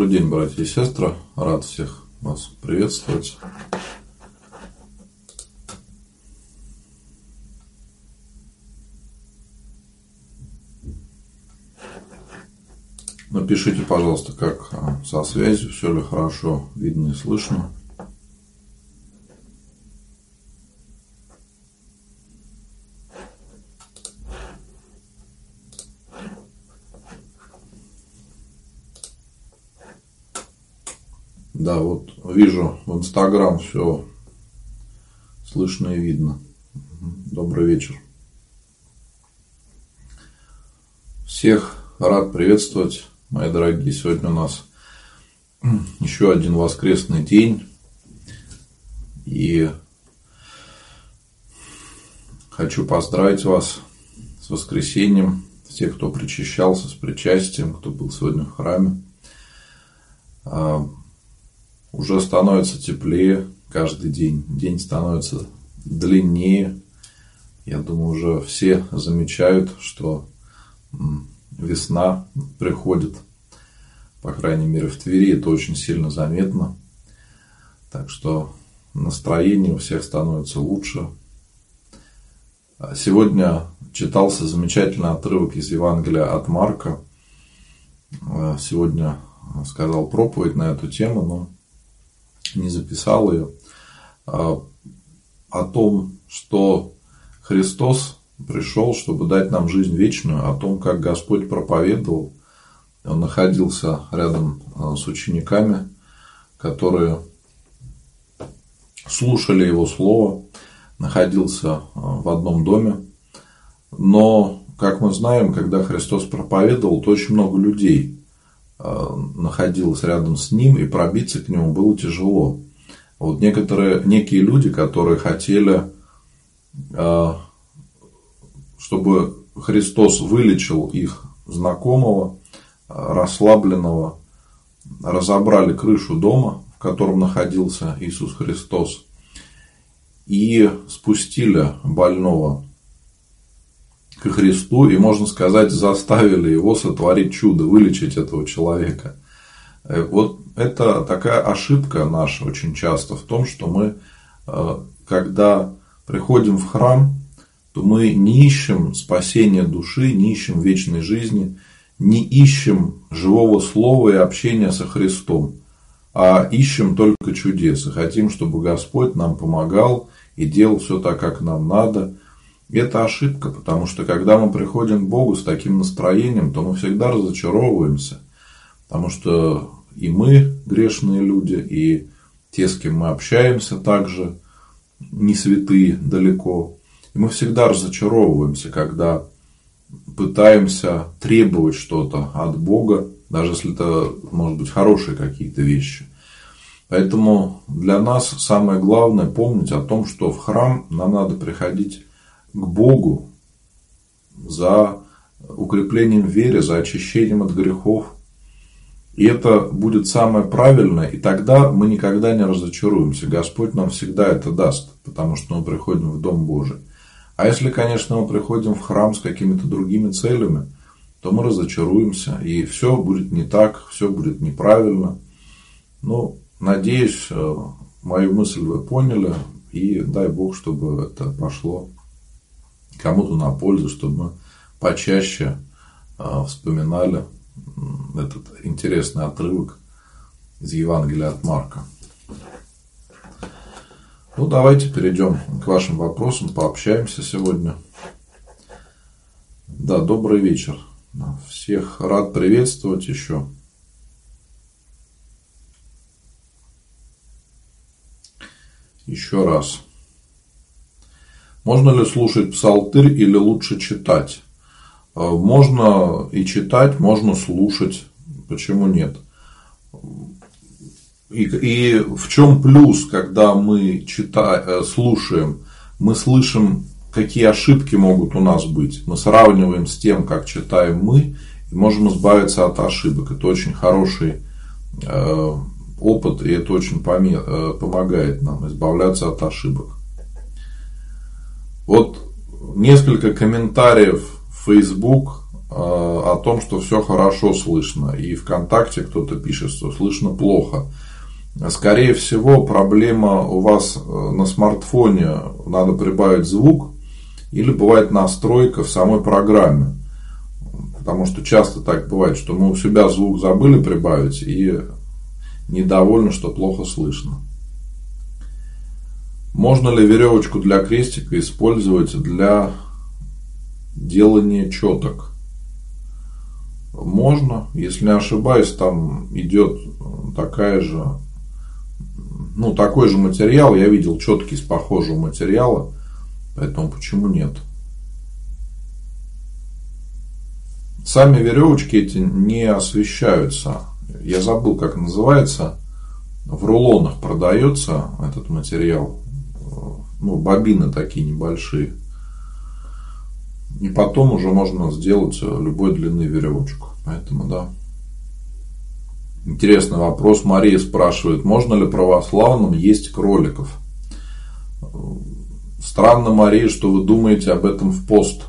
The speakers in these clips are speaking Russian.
Добрый день, братья и сестры. Рад всех вас приветствовать. Напишите, пожалуйста, как со связью, все ли хорошо видно и слышно. Да, вот вижу в Инстаграм все слышно и видно. Добрый вечер. Всех рад приветствовать, мои дорогие. Сегодня у нас еще один воскресный день. И хочу поздравить вас с воскресеньем, всех, кто причащался, с причастием, кто был сегодня в храме. Уже становится теплее каждый день. День становится длиннее. Я думаю, уже все замечают, что весна приходит. По крайней мере, в Твери это очень сильно заметно. Так что настроение у всех становится лучше. Сегодня читался замечательный отрывок из Евангелия от Марка. Сегодня сказал проповедь на эту тему, но не записал ее, о том, что Христос пришел, чтобы дать нам жизнь вечную, о том, как Господь проповедовал. Он находился рядом с учениками, которые слушали Его Слово, находился в одном доме. Но, как мы знаем, когда Христос проповедовал, то очень много людей находилась рядом с ним, и пробиться к нему было тяжело. Вот некие люди, которые хотели, чтобы Христос вылечил их знакомого, расслабленного, разобрали крышу дома, в котором находился Иисус Христос, и спустили больного к Христу, и, можно сказать, заставили его сотворить чудо, вылечить этого человека. Вот это такая ошибка наша очень часто в том, что мы, когда приходим в храм, то мы не ищем спасения души, не ищем вечной жизни, не ищем живого слова и общения со Христом, а ищем только чудес и хотим, чтобы Господь нам помогал и делал все так, как нам надо. Это ошибка, потому что когда мы приходим к Богу с таким настроением, то мы всегда разочаровываемся, потому что и мы грешные люди, и те, с кем мы общаемся, также не святые далеко. И мы всегда разочаровываемся, когда пытаемся требовать что-то от Бога, даже если это, может быть, хорошие какие-то вещи. Поэтому для нас самое главное помнить о том, что в храм нам надо приходить к Богу за укреплением веры, за очищением от грехов. И это будет самое правильное, и тогда мы никогда не разочаруемся. Господь нам всегда это даст, потому что мы приходим в Дом Божий. А если, конечно, мы приходим в храм с какими-то другими целями, то мы разочаруемся, и все будет не так, все будет неправильно. Ну, надеюсь, мою мысль вы поняли, и дай Бог, чтобы это пошло кому-то на пользу, чтобы мы почаще вспоминали этот интересный отрывок из Евангелия от Марка. Ну, давайте перейдем к вашим вопросам, пообщаемся сегодня. Да, добрый вечер. Всех рад приветствовать еще. Еще раз. Можно ли слушать псалтырь или лучше читать? Можно и читать, можно слушать. Почему нет? И в чем плюс, когда мы слушаем? Мы слышим, какие ошибки могут у нас быть. Мы сравниваем с тем, как читаем мы, и можем избавиться от ошибок. Это очень хороший опыт, и это очень помогает нам избавляться от ошибок. Вот несколько комментариев в Facebook о том, что все хорошо слышно, и ВКонтакте кто-то пишет, что слышно плохо. Скорее всего, проблема у вас на смартфоне, надо прибавить звук, или бывает настройка в самой программе. Потому что часто так бывает, что мы у себя звук забыли прибавить и недовольны, что плохо слышно. Можно ли веревочку для крестика использовать для делания четок? Можно, если не ошибаюсь, там идет такой же материал. Я видел четки из похожего материала, поэтому почему нет? Сами веревочки эти не освещаются. Я забыл, как называется. В рулонах продается этот материал. Бобины такие небольшие. И потом уже можно сделать любой длины веревочку. Поэтому да. Интересный вопрос. Мария спрашивает, можно ли православным есть кроликов? Странно, Мария, что вы думаете об этом в пост.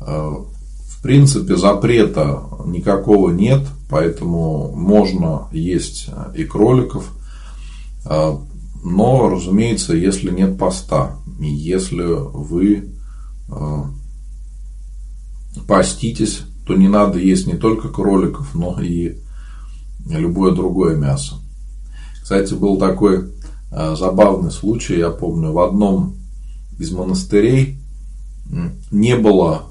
В принципе, запрета никакого нет, поэтому можно есть и кроликов. Но, разумеется, если нет поста, и если вы поститесь, то не надо есть не только кроликов, но и любое другое мясо. Кстати, был такой забавный случай, я помню, в одном из монастырей не было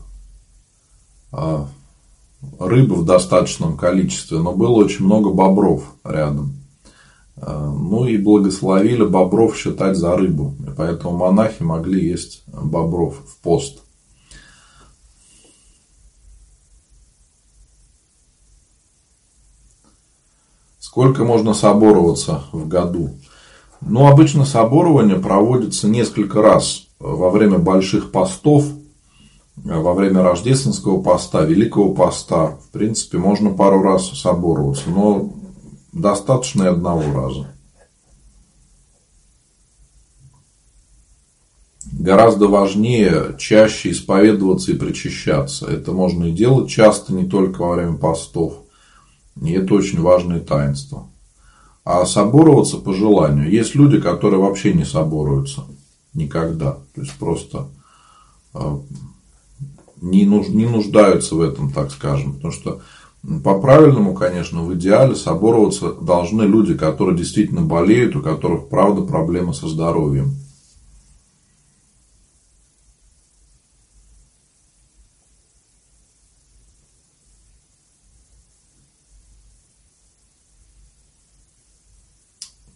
рыбы в достаточном количестве, но было очень много бобров рядом. И благословили бобров считать за рыбу. И поэтому монахи могли есть бобров в пост. Сколько можно собороваться в году? Обычно соборование проводится несколько раз во время больших постов, во время Рождественского поста, Великого поста. В принципе, можно пару раз собороваться, но достаточно и одного раза. Гораздо важнее чаще исповедоваться и причащаться. Это можно и делать часто, не только во время постов. И это очень важное таинство. А собороваться по желанию. Есть люди, которые вообще не соборуются никогда. То есть просто не нуждаются в этом, так скажем. Потому что по-правильному, конечно, в идеале собороваться должны люди, которые действительно болеют, у которых, правда, проблемы со здоровьем.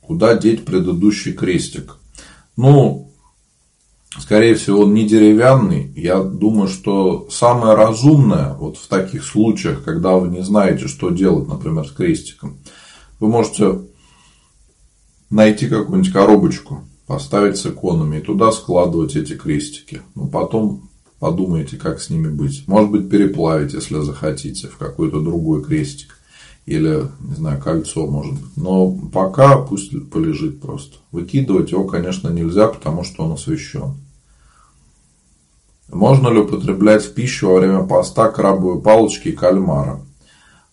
Куда деть предыдущий крестик? Скорее всего, он не деревянный. Я думаю, что самое разумное вот в таких случаях, когда вы не знаете, что делать, например, с крестиком, вы можете найти какую-нибудь коробочку, поставить с иконами и туда складывать эти крестики. Потом подумайте, как с ними быть. Может быть, переплавить, если захотите, в какой-то другой крестик. Или, не знаю, кольцо, может быть. Но пока пусть полежит просто. Выкидывать его, конечно, нельзя, потому что он освящен. Можно ли употреблять в пищу во время поста крабовые палочки и кальмара?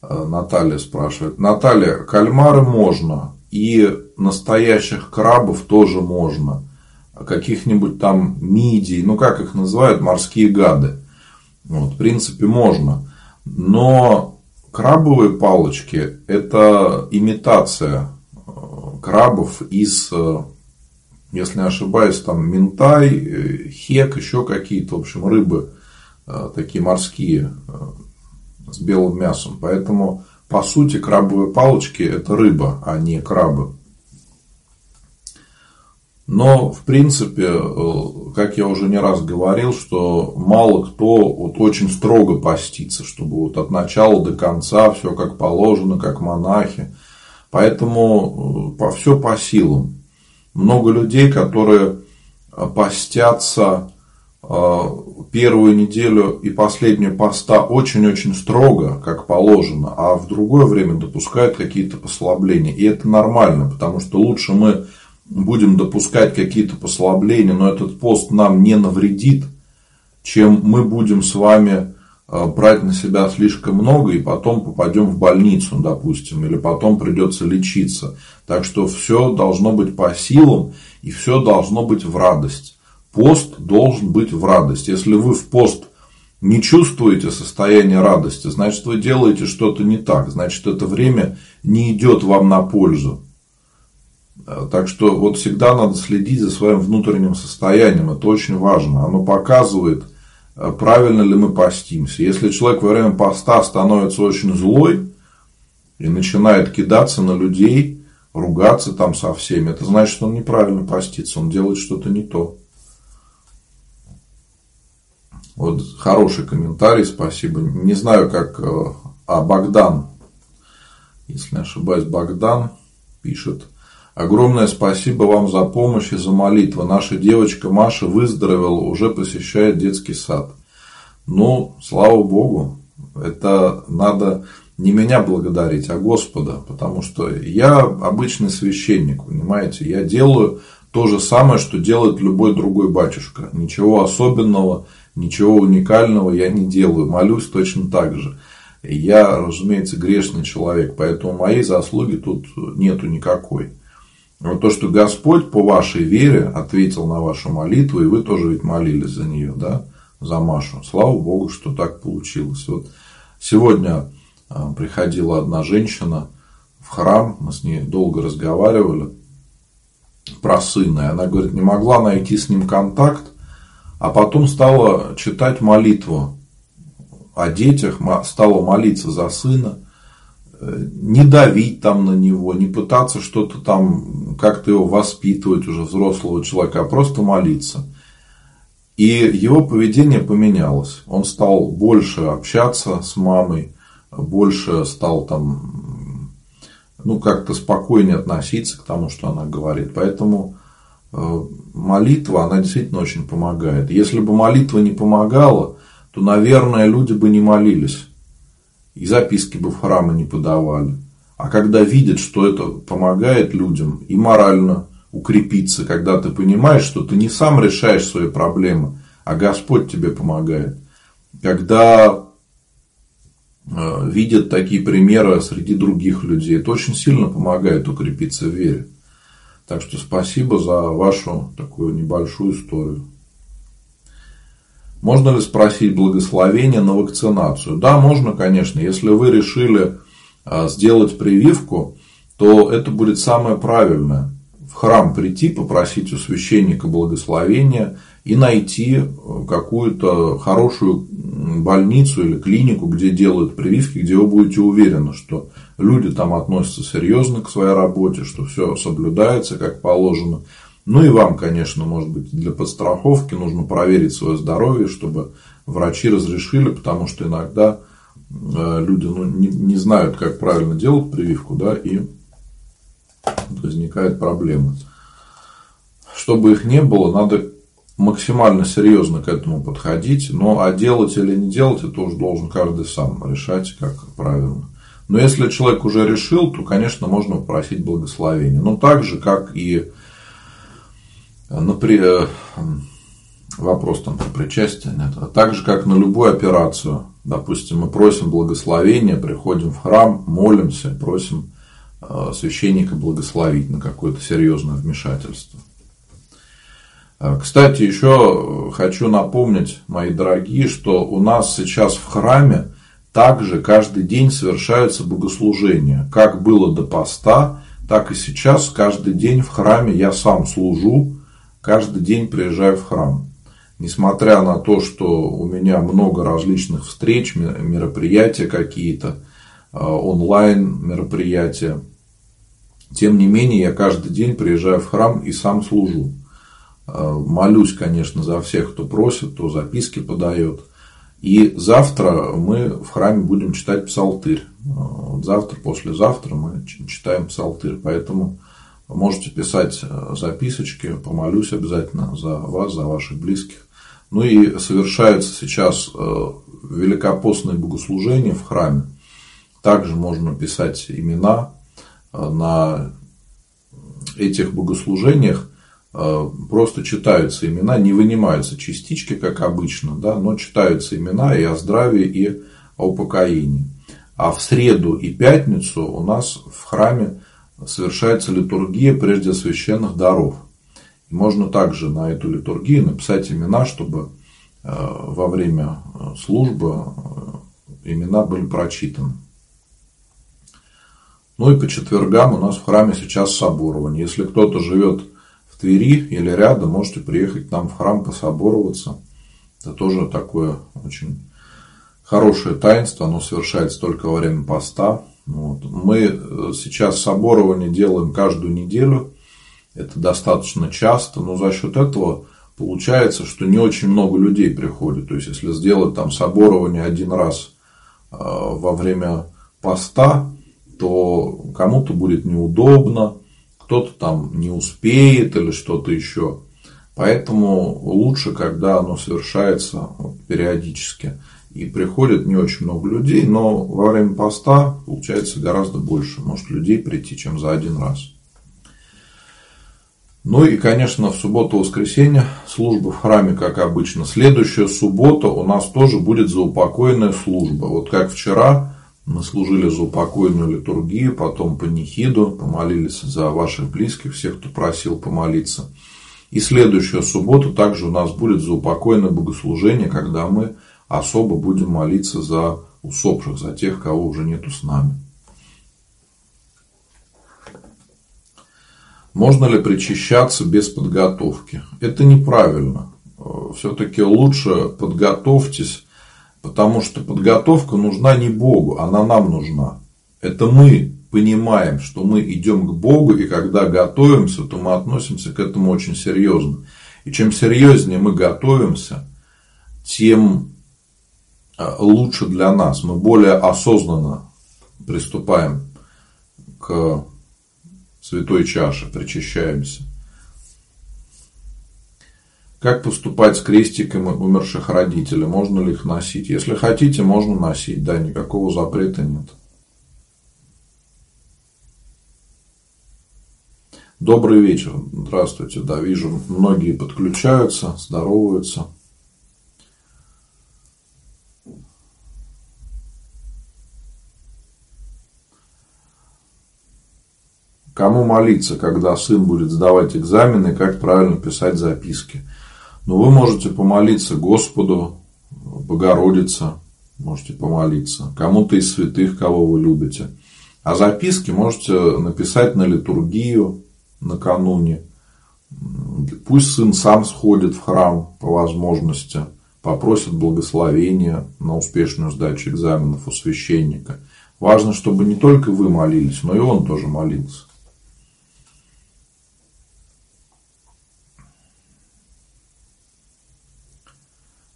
Наталья спрашивает. Наталья, кальмары можно. И настоящих крабов тоже можно. Каких-нибудь там мидий, как их называют, морские гады. В принципе, можно. Но крабовые палочки – это имитация крабов из, если не ошибаюсь, там минтай, хек, еще какие-то, в общем, рыбы такие морские с белым мясом. Поэтому, по сути, крабовые палочки – это рыба, а не крабы. Но, в принципе, как я уже не раз говорил, что мало кто очень строго постится, чтобы от начала до конца все как положено, как монахи. Поэтому все по силам. Много людей, которые постятся первую неделю и последнюю поста очень-очень строго, как положено, а в другое время допускают какие-то послабления. И это нормально, потому что лучше мы будем допускать какие-то послабления, но этот пост нам не навредит, чем мы будем с вами брать на себя слишком много, и потом попадем в больницу, допустим, или потом придется лечиться. Так что все должно быть по силам, и все должно быть в радость. Пост должен быть в радость. Если вы в пост не чувствуете состояние радости, значит, вы делаете что-то не так, значит, это время не идет вам на пользу. Так что вот всегда надо следить за своим внутренним состоянием, это очень важно. Оно показывает, правильно ли мы постимся. Если человек во время поста становится очень злой и начинает кидаться на людей, ругаться там со всеми, это значит, что он неправильно постится, он делает что-то не то. Вот хороший комментарий, спасибо. Не знаю, как... А Богдан, если не ошибаюсь, Богдан пишет. Огромное спасибо вам за помощь и за молитвы. Наша девочка Маша выздоровела, уже посещает детский сад. Ну, слава Богу, это надо не меня благодарить, а Господа. Потому что я обычный священник, понимаете. Я делаю то же самое, что делает любой другой батюшка. Ничего особенного, ничего уникального я не делаю. Молюсь точно так же. Я, разумеется, грешный человек, поэтому моей заслуги тут нету никакой. Вот то, что Господь по вашей вере ответил на вашу молитву, и вы тоже ведь молились за нее, да, за Машу. Слава Богу, что так получилось. Вот сегодня приходила одна женщина в храм, мы с ней долго разговаривали про сына, и она говорит, не могла найти с ним контакт, а потом стала читать молитву о детях, стала молиться за сына. Не давить там на него, не пытаться что-то там, как-то его воспитывать уже взрослого человека, а просто молиться. И его поведение поменялось. Он стал больше общаться с мамой, больше стал там, ну, как-то спокойнее относиться к тому, что она говорит. Поэтому молитва, она действительно очень помогает. Если бы молитва не помогала, то, наверное, люди бы не молились. И записки бы в храмы не подавали. А когда видят, что это помогает людям и морально укрепиться, когда ты понимаешь, что ты не сам решаешь свои проблемы, а Господь тебе помогает. Когда видят такие примеры среди других людей, это очень сильно помогает укрепиться в вере. Так что спасибо за вашу такую небольшую историю. Можно ли спросить благословение на вакцинацию? Да, можно, конечно. Если вы решили сделать прививку, то это будет самое правильное. В храм прийти, попросить у священника благословения и найти какую-то хорошую больницу или клинику, где делают прививки, где вы будете уверены, что люди там относятся серьезно к своей работе, что все соблюдается как положено. Ну и вам, конечно, может быть, для подстраховки нужно проверить свое здоровье, чтобы врачи разрешили, потому что иногда люди не знают, как правильно делать прививку, да, и возникают проблемы. Чтобы их не было, надо максимально серьезно к этому подходить, но а делать или не делать, это уже должен каждый сам решать, как правильно. Но если человек уже решил, то, конечно, можно попросить благословения. Но так же, как и... Например, вопрос там про причастие, нет. А так же, как на любую операцию. Допустим, мы просим благословения, приходим в храм, молимся, просим священника благословить на какое-то серьезное вмешательство. Кстати, еще хочу напомнить, мои дорогие, что у нас сейчас в храме также каждый день совершаются богослужения. Как было до поста, так и сейчас каждый день в храме я сам служу. Каждый день приезжаю в храм. Несмотря на то, что у меня много различных встреч, мероприятия какие-то, онлайн мероприятия, тем не менее, я каждый день приезжаю в храм и сам служу. Молюсь, конечно, за всех, кто просит, кто записки подает. И завтра мы в храме будем читать псалтырь. Завтра, послезавтра мы читаем псалтырь. Поэтому... Можете писать записочки, помолюсь обязательно за вас, за ваших близких. Ну и совершается сейчас великопостное богослужение в храме. Также можно писать имена на этих богослужениях. просто читаются имена, не вынимаются частички, как обычно, да, но читаются имена и о здравии, и о покоении. А в среду и пятницу у нас в храме совершается литургия Преосвященных Даров. И можно также на эту литургию написать имена, чтобы во время службы имена были прочитаны. Ну и по четвергам у нас в храме сейчас соборование. Если кто-то живет в Твери или рядом, можете приехать к нам в храм пособороваться. Это тоже такое очень хорошее таинство. Оно совершается только во время поста. Вот. Мы сейчас соборование делаем каждую неделю. Это достаточно часто. Но за счет этого получается, что не очень много людей приходит. То есть, если сделать там соборование один раз во время поста, то кому-то будет неудобно, кто-то там не успеет или что-то еще. Поэтому лучше, когда оно совершается периодически. И приходит не очень много людей, но во время поста получается гораздо больше. Может людей прийти, чем за один раз. Ну и, конечно, в субботу-воскресенье служба в храме, как обычно. Следующая суббота у нас тоже будет заупокойная служба. Вот как вчера мы служили за упокойную литургию, потом панихиду, помолились за ваших близких, всех, кто просил помолиться. И следующую субботу также у нас будет заупокойное богослужение, когда мы особо будем молиться за усопших, за тех, кого уже нету с нами. Можно ли причащаться без подготовки? Это неправильно. Все-таки лучше подготовьтесь. Потому что подготовка нужна не Богу, она нам нужна. Это мы понимаем, что мы идем к Богу, и когда готовимся, то мы относимся к этому очень серьезно. И чем серьезнее мы готовимся, тем лучше для нас. Мы более осознанно приступаем к святой чаше, причащаемся. Как поступать с крестиками умерших родителей? Можно ли их носить? Если хотите, можно носить. Да, никакого запрета нет. Добрый вечер. Здравствуйте. Да, вижу, многие подключаются, здороваются. Кому молиться, когда сын будет сдавать экзамены, как правильно писать записки? Но вы можете помолиться Господу, Богородице, можете помолиться кому-то из святых, кого вы любите. А записки можете написать на литургию накануне. Пусть сын сам сходит в храм по возможности, попросит благословения на успешную сдачу экзаменов у священника. Важно, чтобы не только вы молились, но и он тоже молился.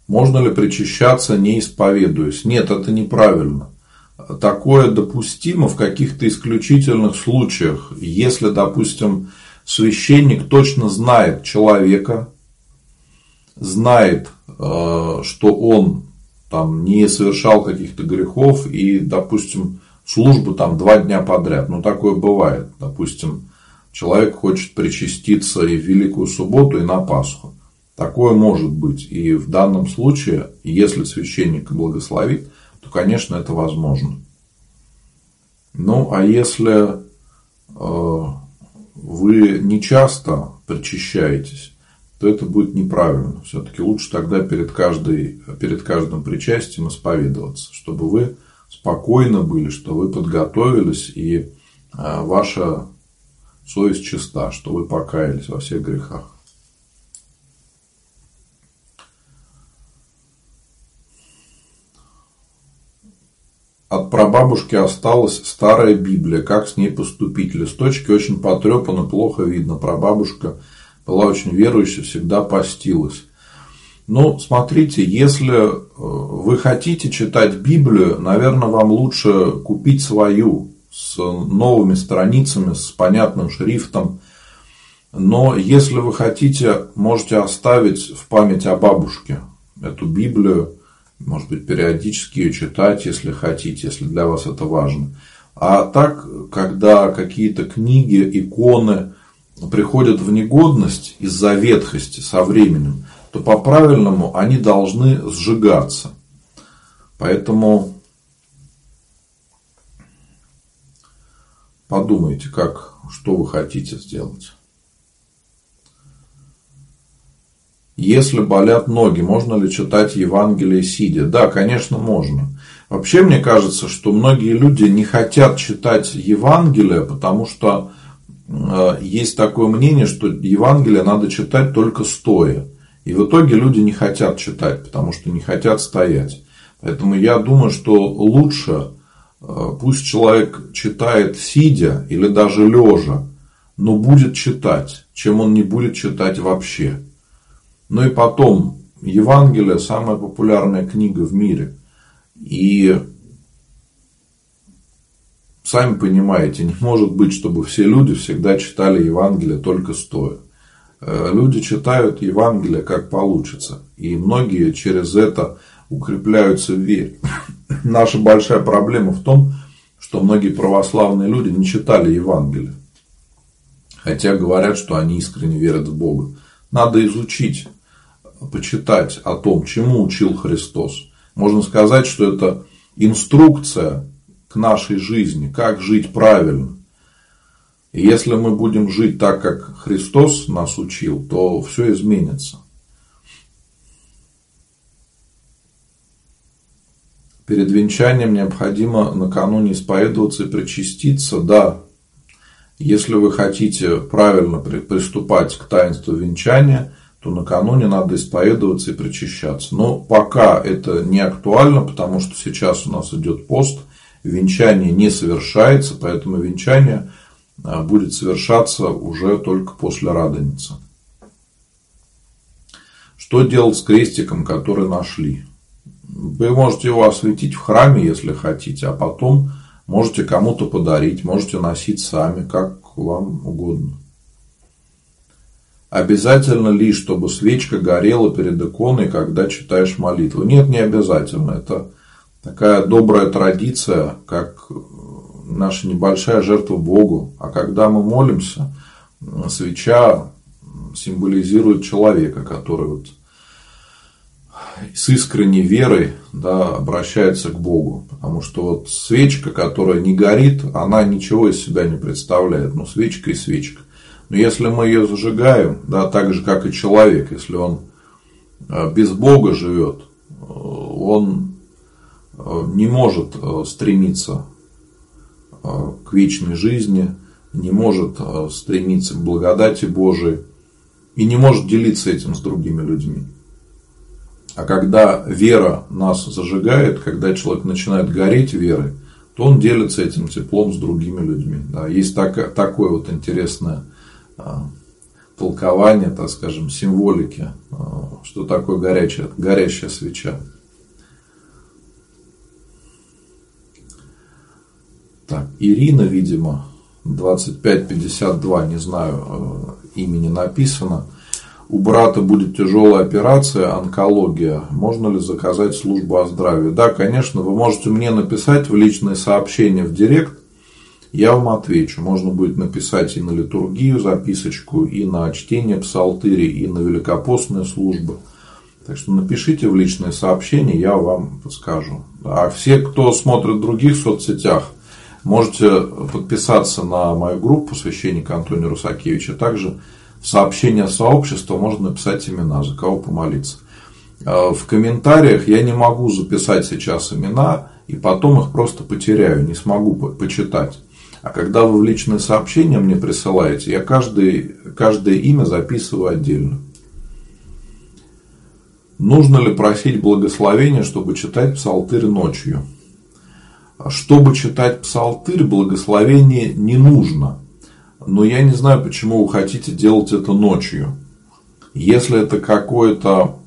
Можно ли причащаться, не исповедуясь? Нет, это неправильно. Такое допустимо в каких-то исключительных случаях. Если, допустим, священник точно знает человека, знает, что он там не совершал каких-то грехов, и, допустим, службу там 2 дня подряд. Ну, такое бывает. Допустим, человек хочет причаститься и в Великую субботу, и на Пасху. Такое может быть. И в данном случае, если священник благословит, то, конечно, это возможно. Ну, а если вы не часто причащаетесь, то это будет неправильно. Все-таки лучше тогда перед каждым причастием исповедоваться, чтобы вы спокойно были, что вы подготовились, и ваша совесть чиста, что вы покаялись во всех грехах. От прабабушки осталась старая Библия. Как с ней поступить? Листочки очень потрепаны, плохо видно. Прабабушка была очень верующая, всегда постилась. Ну, смотрите, если вы хотите читать Библию, наверное, вам лучше купить свою с новыми страницами, с понятным шрифтом. Но если вы хотите, можете оставить в память о бабушке эту Библию. Может быть, периодически ее читать, если хотите, если для вас это важно. А так, когда какие-то книги, иконы приходят в негодность из-за ветхости со временем, то по-правильному они должны сжигаться. Поэтому подумайте, как, что вы хотите сделать. Если болят ноги, можно ли читать Евангелие сидя? Да, конечно, можно. Вообще, мне кажется, что многие люди не хотят читать Евангелие, потому что есть такое мнение, что Евангелие надо читать только стоя. И в итоге люди не хотят читать, потому что не хотят стоять. Поэтому я думаю, что лучше пусть человек читает сидя или даже лежа, но будет читать, чем он не будет читать вообще. Ну и потом, Евангелие – самая популярная книга в мире. И сами понимаете, не может быть, чтобы все люди всегда читали Евангелие только стоя. Люди читают Евангелие как получится. И многие через это укрепляются в вере. Наша большая проблема в том, что многие православные люди не читали Евангелие. Хотя говорят, что они искренне верят в Бога. Надо изучить, почитать о том, чему учил Христос. Можно сказать, что это инструкция к нашей жизни, как жить правильно. И если мы будем жить так, как Христос нас учил, то все изменится. Перед венчанием необходимо накануне исповедоваться и причаститься, да. Если вы хотите правильно приступать к таинству венчания, то накануне надо исповедоваться и причащаться. Но пока это не актуально, потому что сейчас у нас идет пост, венчание не совершается, поэтому венчание будет совершаться уже только после Радоницы. Что делать с крестиком, который нашли? Вы можете его осветить в храме, если хотите, а потом можете кому-то подарить, можете носить сами, как вам угодно. Обязательно ли, чтобы свечка горела перед иконой, когда читаешь молитву? Нет, не обязательно. Это такая добрая традиция, как наша небольшая жертва Богу. А когда мы молимся, свеча символизирует человека, который вот с искренней верой, да, обращается к Богу. Потому что вот свечка, которая не горит, она ничего из себя не представляет. Ну, свечка и свечка. Но если мы ее зажигаем, да, так же, как и человек, если он без Бога живет, он не может стремиться к вечной жизни, не может стремиться к благодати Божией и не может делиться этим с другими людьми. А когда вера нас зажигает, когда человек начинает гореть верой, то он делится этим теплом с другими людьми. Да, есть такое вот интересное толкование, так скажем, символики, что такое горящая свеча. Так, Ирина, видимо, 2552, не знаю, имени написано. У брата будет тяжелая операция, онкология. Можно ли заказать службу о здравии? Да, конечно, вы можете мне написать в личные сообщения в директ. Я вам отвечу. Можно будет написать и на литургию записочку, и на чтение псалтыри, и на великопостные службы. Так что напишите в личные сообщения, я вам подскажу. А все, кто смотрит в других соцсетях, можете подписаться на мою группу священника Антония Русакевича. Также в сообщение сообщества можно написать имена, за кого помолиться. В комментариях я не могу записать сейчас имена, и потом их просто потеряю, не смогу почитать. А когда вы в личные сообщения мне присылаете, я каждое имя записываю отдельно. Нужно ли просить благословения, чтобы читать псалтырь ночью? Чтобы читать псалтырь, благословение не нужно. Но я не знаю, почему вы хотите делать это ночью. Если это какое-то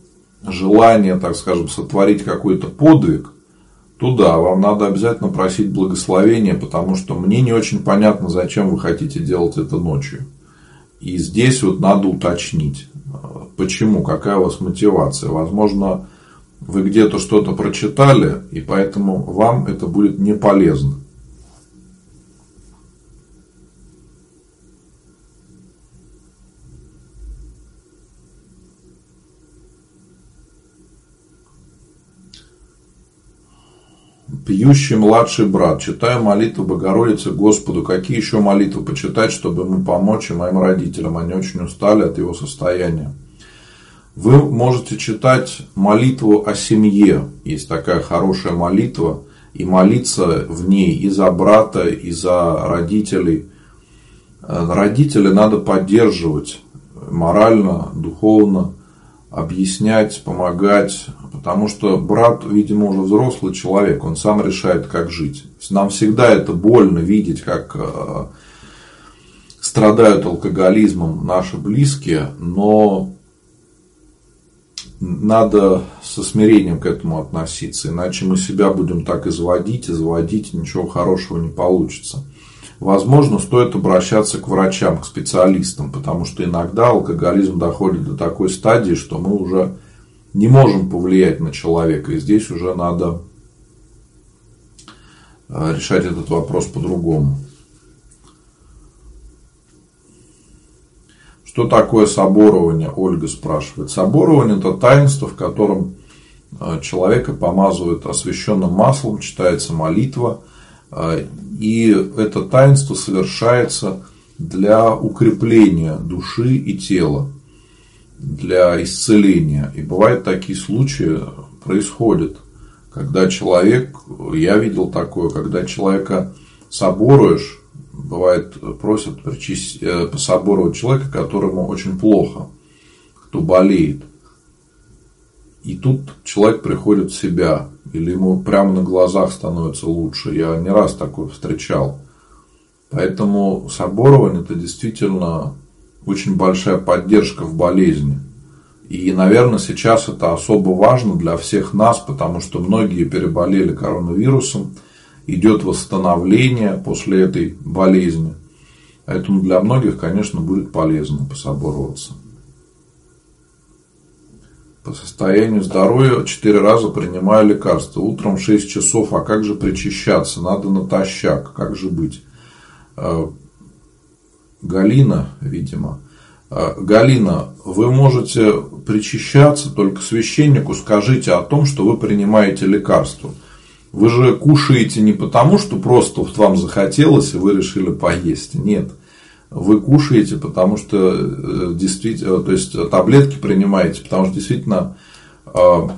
желание, так скажем, сотворить какой-то подвиг, то да, вам надо обязательно просить благословения, потому что мне не очень понятно, зачем вы хотите делать это ночью. И здесь вот надо уточнить, почему, какая у вас мотивация. Возможно, вы где-то что-то прочитали, и поэтому вам это будет не полезно. пьющий младший брат, читаю молитву Богородицы Господу. Какие еще молитвы почитать, чтобы ему помочь и моим родителям? Они очень устали от его состояния. Вы можете читать молитву о семье. Есть такая хорошая молитва. И молиться в ней и за брата, и за родителей. Родителей надо поддерживать морально, духовно, объяснять, помогать. Потому что брат, видимо, уже взрослый человек, он сам решает, как жить. Нам всегда это больно видеть, как страдают алкоголизмом наши близкие, но надо со смирением к этому относиться, иначе мы себя будем так изводить, ничего хорошего не получится. Возможно, стоит обращаться к врачам, к специалистам, потому что иногда алкоголизм доходит до такой стадии, что мы уже не можем повлиять на человека, и здесь уже надо решать этот вопрос по-другому. Что такое соборование, Ольга спрашивает. Соборование – это таинство, в котором человека помазывают освященным маслом, читается молитва, и это таинство совершается для укрепления души и тела, для исцеления. И бывают такие случаи, происходят, когда человек, я видел такое, когда человека соборуешь, бывает просят пособоровать человека, которому очень плохо, кто болеет. И тут человек приходит в себя, или ему прямо на глазах становится лучше. Я не раз такое встречал. Поэтому соборование – это действительно очень большая поддержка в болезни. И, наверное, сейчас это особо важно для всех нас, потому что многие переболели коронавирусом, идет восстановление после этой болезни. Поэтому для многих, конечно, будет полезно пособороваться. По состоянию здоровья 4 раза принимаю лекарства. Утром 6 часов, а как же причащаться? Надо натощак, как же быть? Галина, видимо. Галина, вы можете причащаться, только священнику скажите о том, что вы принимаете лекарство. Вы же кушаете не потому, что просто вам захотелось, и вы решили поесть. Нет. Вы кушаете, потому что действительно, то есть таблетки принимаете, потому что действительно это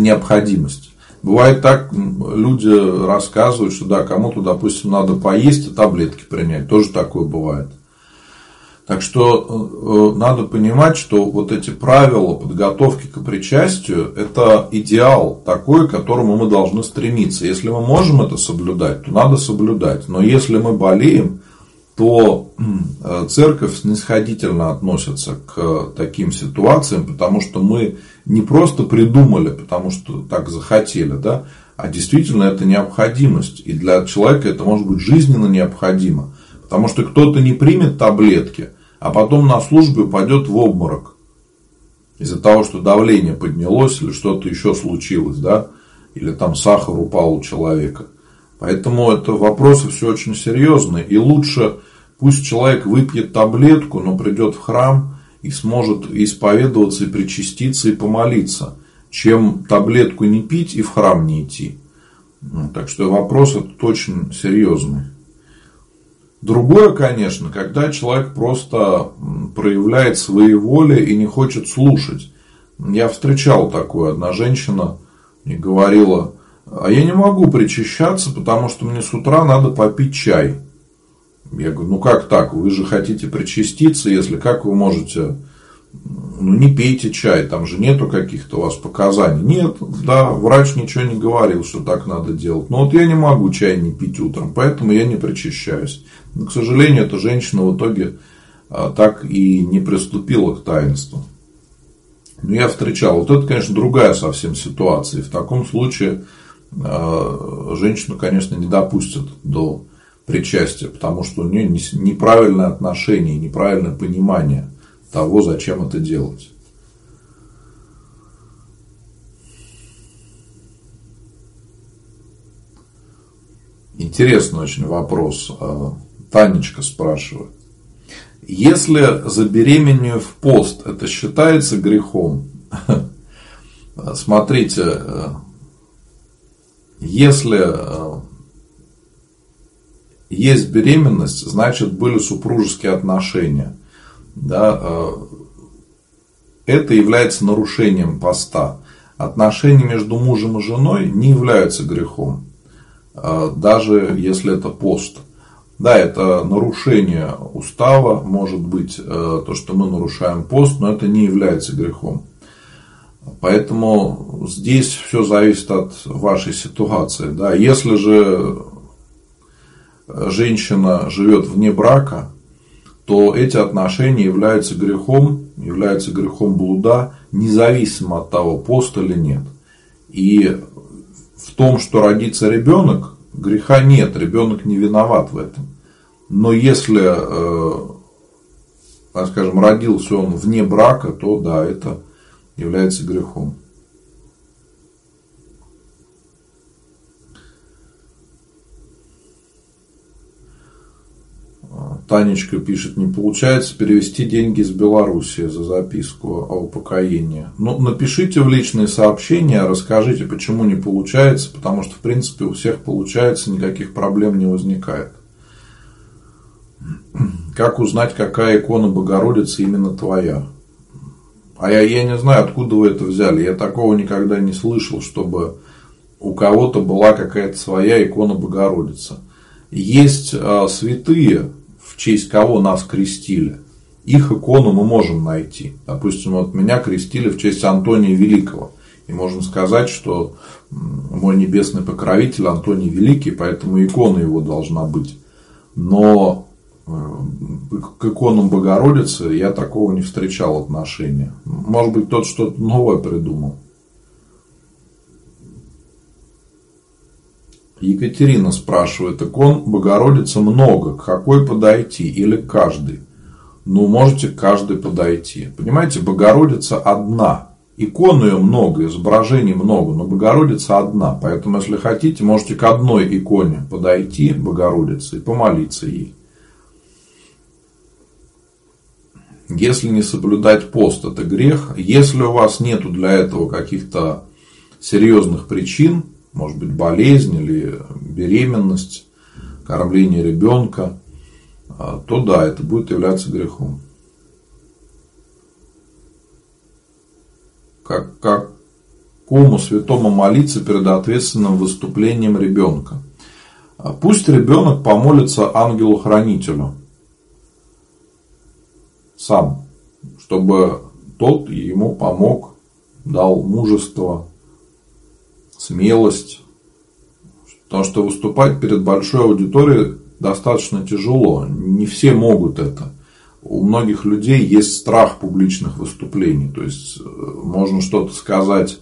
необходимость. Бывает так, люди рассказывают, что да, кому-то, допустим, надо поесть, а таблетки принять. Тоже такое бывает. Так что надо понимать, что вот эти правила подготовки к причастию – это идеал такой, к которому мы должны стремиться. Если мы можем это соблюдать, то надо соблюдать. Но если мы болеем, то церковь снисходительно относится к таким ситуациям, потому что мы не просто придумали, потому что так захотели, да, а действительно это необходимость. И для человека это может быть жизненно необходимо. Потому что кто-то не примет таблетки, а потом на службе упадет в обморок из-за того, что давление поднялось или что-то еще случилось, да? Или там сахар упал у человека. Поэтому это вопросы все очень серьезные. И лучше пусть человек выпьет таблетку, но придет в храм и сможет исповедоваться, и причаститься, и помолиться, чем таблетку не пить и в храм не идти. Так что вопрос этот очень серьезный. Другое, конечно, когда человек просто проявляет свои воли и не хочет слушать. Я встречал такое. Одна женщина мне говорила: а я не могу причащаться, потому что мне с утра надо попить чай. Я говорю: ну как так? Вы же хотите причаститься, если как вы можете? Ну не пейте чай, там же нету каких-то у вас показаний. Нет, да, врач ничего не говорил, что так надо делать. Но вот я не могу чай не пить утром, поэтому я не причащаюсь. Но, к сожалению, эта женщина в итоге так и не приступила к таинству. Но я встречал. Вот это, конечно, другая совсем ситуация. И в таком случае женщину, конечно, не допустят до причастия, потому что у нее неправильное отношение, неправильное понимание того, зачем это делать. Интересный очень вопрос. Танечка спрашивает. Если забеременею в пост, это считается грехом? Смотрите, Если есть беременность, значит, были супружеские отношения. Да? Это является нарушением поста. Отношения между мужем и женой не являются грехом, даже если это пост. Да, это нарушение устава, может быть, то, что мы нарушаем пост, но это не является грехом. Поэтому здесь все зависит от вашей ситуации. Да. Если же женщина живет вне брака, то эти отношения являются грехом блуда, независимо от того, пост или нет. И в том, что родится ребенок, греха нет, ребенок не виноват в этом. Но если, скажем, родился он вне брака, то да, это является грехом. Танечка пишет, не получается перевести деньги из Беларуси за записку о упокоении. Ну, напишите в личные сообщения, расскажите, почему не получается, потому что, в принципе, у всех получается, никаких проблем не возникает. Как узнать, какая икона Богородицы именно твоя? А я не знаю, откуда вы это взяли. Я такого никогда не слышал, чтобы у кого-то была какая-то своя икона Богородицы. Есть святые, в честь кого нас крестили. Их икону мы можем найти. Допустим, вот меня крестили в честь Антония Великого. И можем сказать, что мой небесный покровитель Антоний Великий, поэтому икона его должна быть. Но к иконам Богородицы я такого не встречал отношения. Может быть, тот что-то новое придумал. Екатерина спрашивает, икон Богородицы много, к какой подойти или к каждой? Ну, можете к каждой подойти. Понимаете, Богородица одна. Икон ее много, изображений много, но Богородица одна. Поэтому, если хотите, можете к одной иконе подойти, Богородице, и помолиться ей. Если не соблюдать пост, это грех. Если у вас нету для этого каких-то серьезных причин, может быть, болезнь или беременность, кормление ребенка, то да, это будет являться грехом. Как какому святому молиться перед ответственным выступлением ребенка? Пусть ребенок помолится ангелу-хранителю сам, чтобы тот ему помог, дал мужество, смелость. Потому что выступать перед большой аудиторией достаточно тяжело. Не все могут это. У многих людей есть страх публичных выступлений. То есть, можно что-то сказать,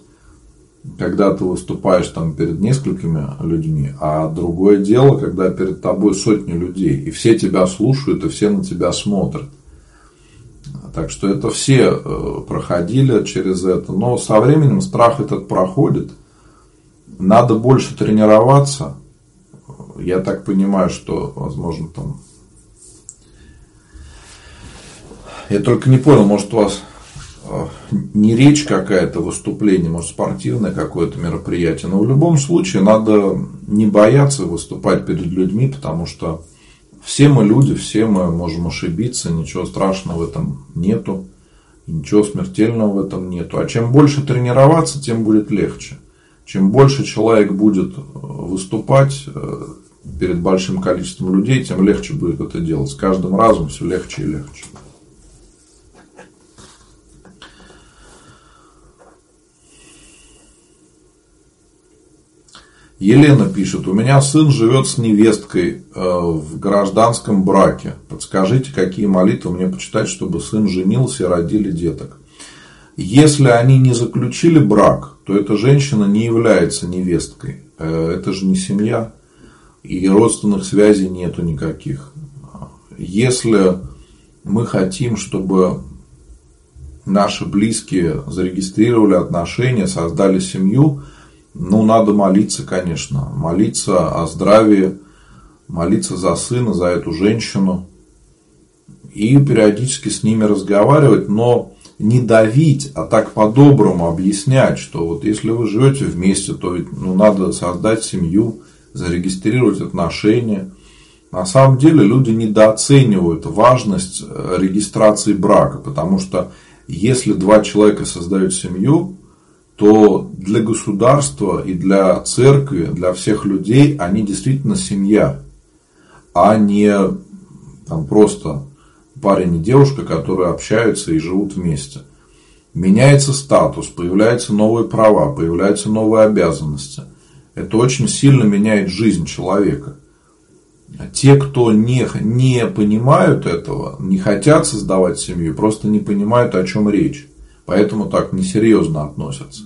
когда ты выступаешь там перед несколькими людьми, а другое дело, когда перед тобой сотни людей, и все тебя слушают, и все на тебя смотрят. Так что это все проходили через это. Но со временем страх этот проходит. Надо больше тренироваться. Я так понимаю, что, возможно, там... Я только не понял, может, у вас не речь какая-то, выступление, может, спортивное какое-то мероприятие. Но в любом случае надо не бояться выступать перед людьми, потому что все мы люди, все мы можем ошибиться, ничего страшного в этом нету, ничего смертельного в этом нету. А чем больше тренироваться, тем будет легче. Чем больше человек будет выступать перед большим количеством людей, тем легче будет это делать. С каждым разом все легче и легче. Елена пишет, у меня сын живет с невесткой в гражданском браке. Подскажите, какие молитвы мне почитать, чтобы сын женился и родили деток. Если они не заключили брак, то эта женщина не является невесткой. Это же не семья, и родственных связей нету никаких. Если мы хотим, чтобы наши близкие зарегистрировали отношения, создали семью, ну, надо молиться, конечно. Молиться о здравии, молиться за сына, за эту женщину. И периодически с ними разговаривать, но не давить, а так по-доброму объяснять, что вот если вы живете вместе, то ведь, надо создать семью, зарегистрировать отношения. На самом деле люди недооценивают важность регистрации брака, потому что если два человека создают семью, то для государства и для церкви, для всех людей они действительно семья, а не там просто парень и девушка, которые общаются и живут вместе. Меняется статус, появляются новые права, появляются новые обязанности. Это очень сильно меняет жизнь человека. Те, кто не понимают этого, не хотят создавать семью, просто не понимают, о чем речь. Поэтому так несерьезно относятся.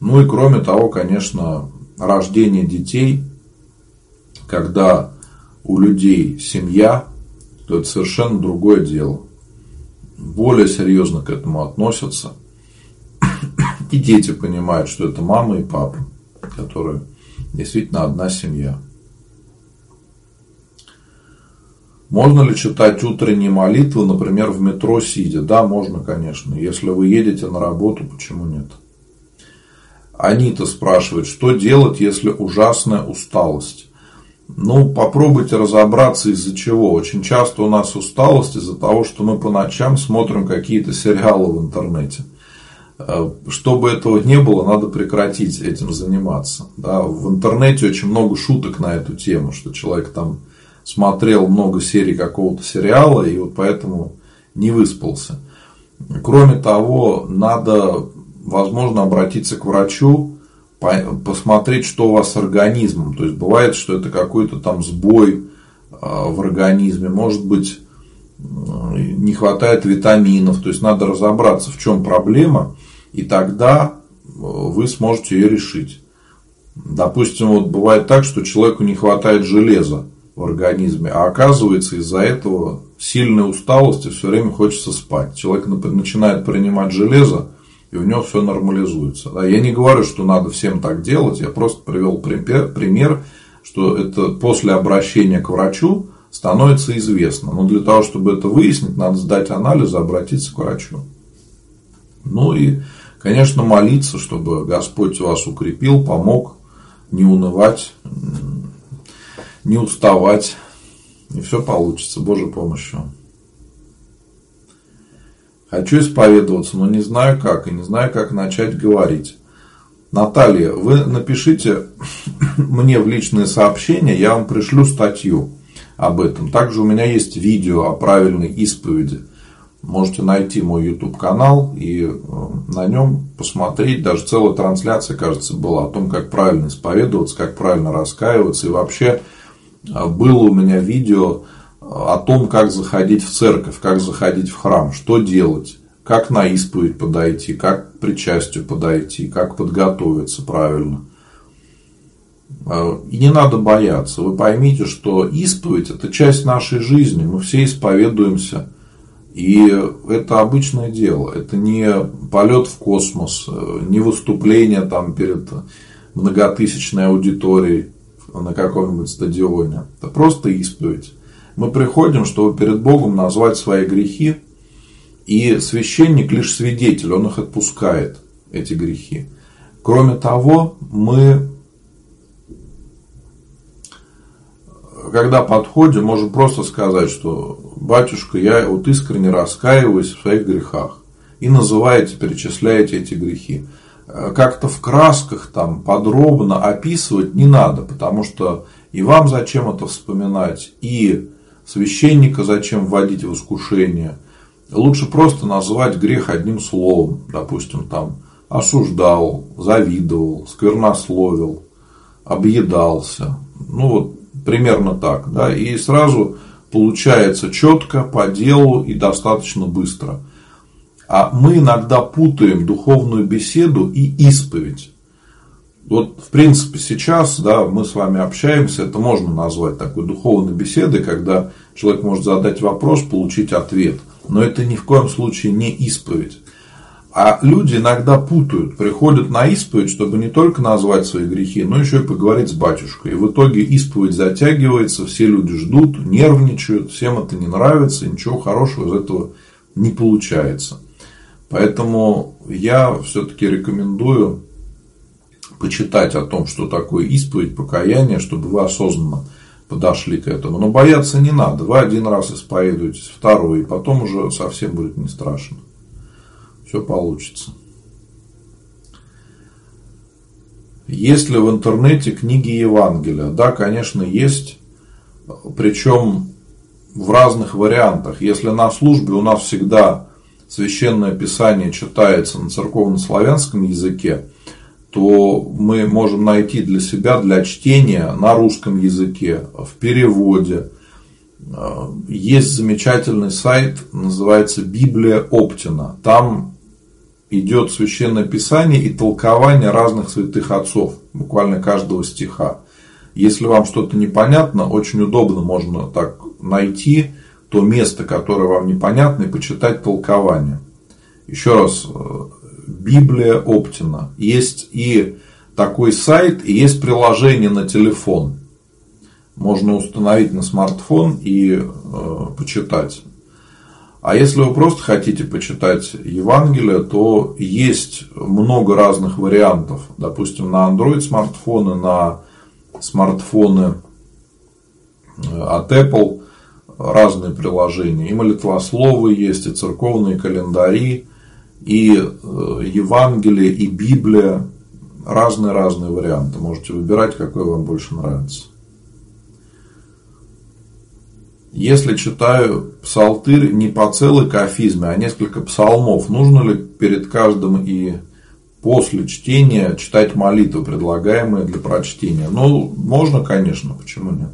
Ну и кроме того, конечно, рождение детей, когда у людей семья, то это совершенно другое дело. Более серьезно к этому относятся. И дети понимают, что это мама и папа, которые действительно одна семья. Можно ли читать утренние молитвы, например, в метро сидя? Да, можно, конечно. Если вы едете на работу, почему нет? Анита спрашивает, что делать, если ужасная усталость? Попробуйте разобраться, из-за чего. Очень часто у нас усталость из-за того, что мы по ночам смотрим какие-то сериалы в интернете. Чтобы этого не было, надо прекратить этим заниматься. Да? В интернете очень много шуток на эту тему, что человек там смотрел много серий какого-то сериала и вот поэтому не выспался. Кроме того, надо, возможно, обратиться к врачу, посмотреть, что у вас с организмом. То есть бывает, что это какой-то там сбой в организме, может быть, не хватает витаминов. То есть надо разобраться, в чем проблема, и тогда вы сможете ее решить. Допустим, вот бывает так, что человеку не хватает железа в организме, а оказывается, из-за этого сильной усталости все время хочется спать. Человек начинает принимать железо, и у него все нормализуется. Я не говорю, что надо всем так делать, я просто привел пример, что это после обращения к врачу становится известно. Но для того, чтобы это выяснить, надо сдать анализы, обратиться к врачу. И, конечно, молиться, чтобы Господь вас укрепил, помог, не унывать, не уставать, и все получится, Божьей помощью. Хочу исповедоваться, но не знаю как, и не знаю, как начать говорить. Наталья, вы напишите мне в личные сообщения, я вам пришлю статью об этом. Также у меня есть видео о правильной исповеди. Можете найти мой YouTube-канал и на нем посмотреть. Даже целая трансляция, кажется, была о том, как правильно исповедоваться, как правильно раскаиваться, и вообще... Было у меня видео о том, как заходить в церковь, как заходить в храм, что делать, как на исповедь подойти, как к причастию подойти, как подготовиться правильно. И не надо бояться. Вы поймите, что исповедь – это часть нашей жизни. Мы все исповедуемся. И это обычное дело. Это не полет в космос, не выступление там перед многотысячной аудиторией на каком-нибудь стадионе. Это просто исповедь. Мы приходим, чтобы перед Богом назвать свои грехи, и священник лишь свидетель, он их отпускает, эти грехи. Кроме того, мы, когда подходим, можем просто сказать, что «Батюшка, я вот искренне раскаиваюсь в своих грехах», и называете, перечисляете эти грехи. Как-то в красках там подробно описывать не надо, потому что и вам зачем это вспоминать, и священника зачем вводить в искушение. Лучше просто назвать грех одним словом, допустим, там осуждал, завидовал, сквернословил, объедался. Примерно так, да, и сразу получается четко, по делу и достаточно быстро. А мы иногда путаем духовную беседу и исповедь. В принципе, сейчас мы с вами общаемся, это можно назвать такой духовной беседой, когда человек может задать вопрос, получить ответ. Но это ни в коем случае не исповедь. А люди иногда путают, приходят на исповедь, чтобы не только назвать свои грехи, но еще и поговорить с батюшкой. И в итоге исповедь затягивается, все люди ждут, нервничают, всем это не нравится, ничего хорошего из этого не получается. Поэтому я все-таки рекомендую почитать о том, что такое исповедь, покаяние, чтобы вы осознанно подошли к этому. Но бояться не надо. Вы один раз исповедуетесь, второй, и потом уже совсем будет не страшно. Все получится. Есть ли в интернете книги Евангелия? Да, конечно, есть. Причем в разных вариантах. Если на службе у нас всегда священное писание читается на церковнославянском языке, то мы можем найти для себя, для чтения на русском языке, в переводе. Есть замечательный сайт, называется «Библия Оптина». Там идет священное писание и толкование разных святых отцов, буквально каждого стиха. Если вам что-то непонятно, очень удобно можно так найти то место, которое вам непонятно, и почитать толкование. Еще раз, Библия Оптина. Есть и такой сайт, и есть приложение на телефон. Можно установить на смартфон и почитать. А если вы просто хотите почитать Евангелие, то есть много разных вариантов. Допустим, на Android смартфоны, на смартфоны от Apple разные приложения. И молитвословы есть, и церковные календари, и Евангелие, и Библия. Разные-разные варианты. Можете выбирать, какой вам больше нравится. Если читаю псалтырь не по целой кафизме, а несколько псалмов, нужно ли перед каждым и после чтения читать молитвы, предлагаемые для прочтения? Ну, можно, конечно, почему нет?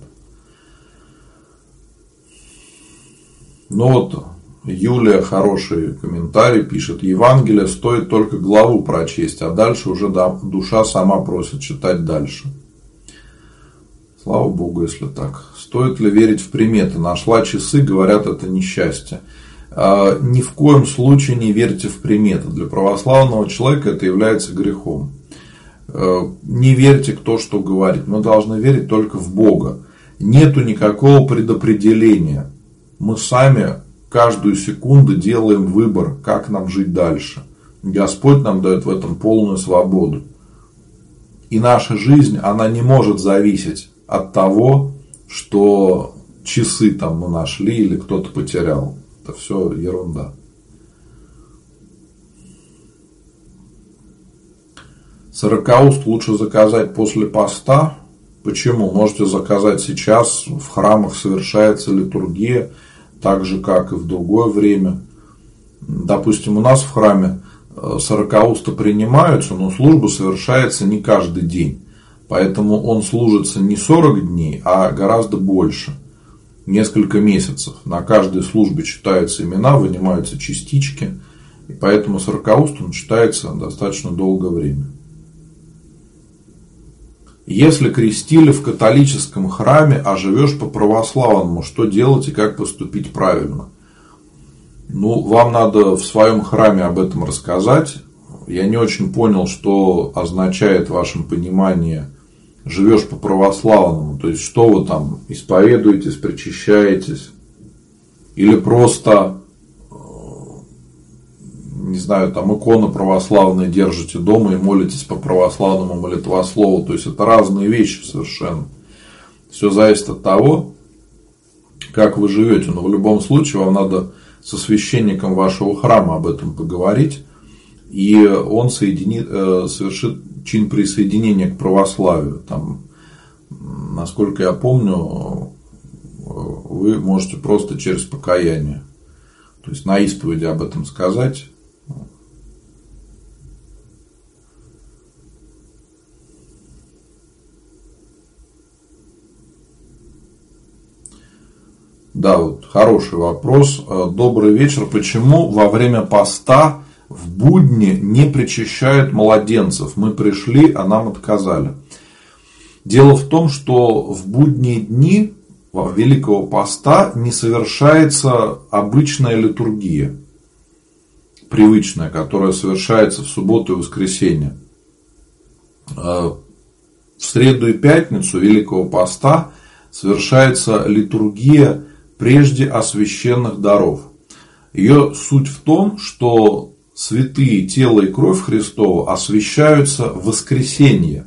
Ну вот, Юлия хороший комментарий пишет: Евангелие стоит только главу прочесть, а дальше уже душа сама просит читать дальше. Слава Богу, если так. Стоит ли верить в приметы? Нашла часы, говорят, это несчастье. Ни в коем случае не верьте в приметы. Для православного человека это является грехом. Не верьте, кто что говорит. Мы должны верить только в Бога. Нету никакого предопределения. Мы сами каждую секунду делаем выбор, как нам жить дальше. Господь нам дает в этом полную свободу. И наша жизнь, она не может зависеть от того, что часы там мы нашли или кто-то потерял. Это все ерунда. Сорокауст лучше заказать после поста. Почему? Можете заказать сейчас. В храмах совершается литургия, так же, как и в другое время. Допустим, у нас в храме сорокауста принимаются, но служба совершается не каждый день. Поэтому он служится не 40 дней, а гораздо больше. Несколько месяцев. На каждой службе читаются имена, вынимаются частички. И поэтому сорокауст он читается достаточно долгое время. Если крестили в католическом храме, а живешь по православному, что делать и как поступить правильно? Ну, вам надо в своем храме об этом рассказать. Я не очень понял, что означает в вашем понимании «живешь по православному», то есть, что вы там исповедуетесь, причащаетесь, или просто, не знаю, там иконы православные держите дома и молитесь по православному молитвослову, то есть, это разные вещи совершенно. Все зависит от того, как вы живете, но в любом случае вам надо со священником вашего храма об этом поговорить, и он совершит чин присоединения к православию. Там, насколько я помню, вы можете просто через покаяние, то есть на исповеди об этом сказать. Да, вот хороший вопрос. Добрый вечер. Почему во время поста в будни не причащают младенцев? Мы пришли, а нам отказали. Дело в том, что в будние дни Великого поста не совершается обычная литургия, привычная, которая совершается в субботу и воскресенье. В среду и пятницу Великого поста совершается литургия прежде освященных даров. Ее суть в том, что святые тело и кровь Христова освящаются в воскресенье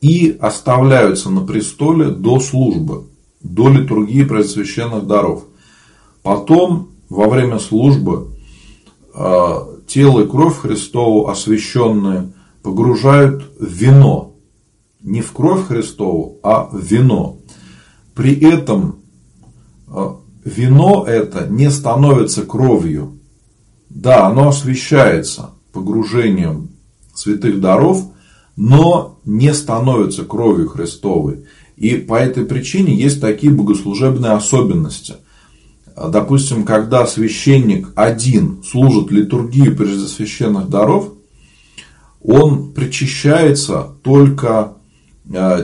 и оставляются на престоле до службы, до литургии Преосвященных даров. Потом, во время службы, тело и кровь Христову освященные погружают в вино. Не в кровь Христову, а в вино. При этом вино это не становится кровью. Да, оно освящается погружением святых даров, но не становится кровью Христовой. И по этой причине есть такие богослужебные особенности. Допустим, когда священник один служит литургию Преосвященных даров, он причащается только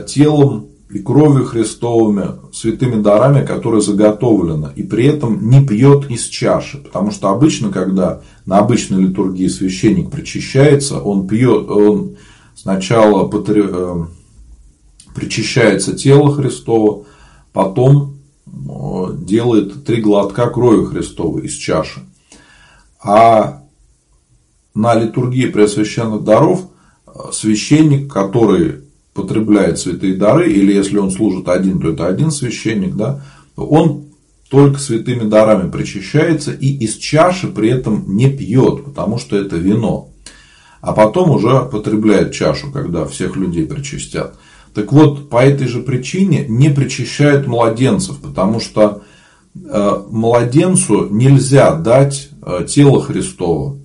телом и кровью Христовыми, святыми дарами, которые заготовлены, и при этом не пьет из чаши. Потому что обычно, когда на обычной литургии священник причащается, он сначала причащается тело Христово, потом делает 3 глотка крови Христовой из чаши. А на литургии Преосвященных даров священник, который потребляет святые дары, или если он служит один, то это один священник, да, он только святыми дарами причащается и из чаши при этом не пьет, потому что это вино. А потом уже потребляет чашу, когда всех людей причастят. Так вот, по этой же причине не причащают младенцев, потому что младенцу нельзя дать тело Христово.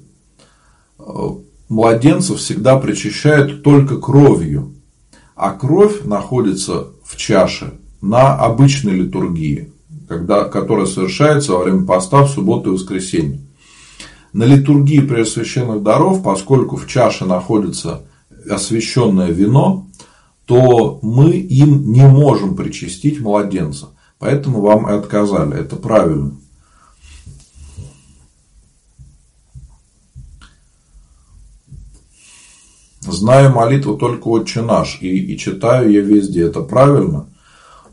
Младенцев всегда причащают только кровью. А кровь находится в чаше на обычной литургии, которая совершается во время поста в субботу и воскресенье. На литургии Преосвященных даров, поскольку в чаше находится освященное вино, то мы им не можем причастить младенца. Поэтому вам и отказали. Это правильно. Знаю молитву только «Отче наш» и читаю я везде. Это правильно?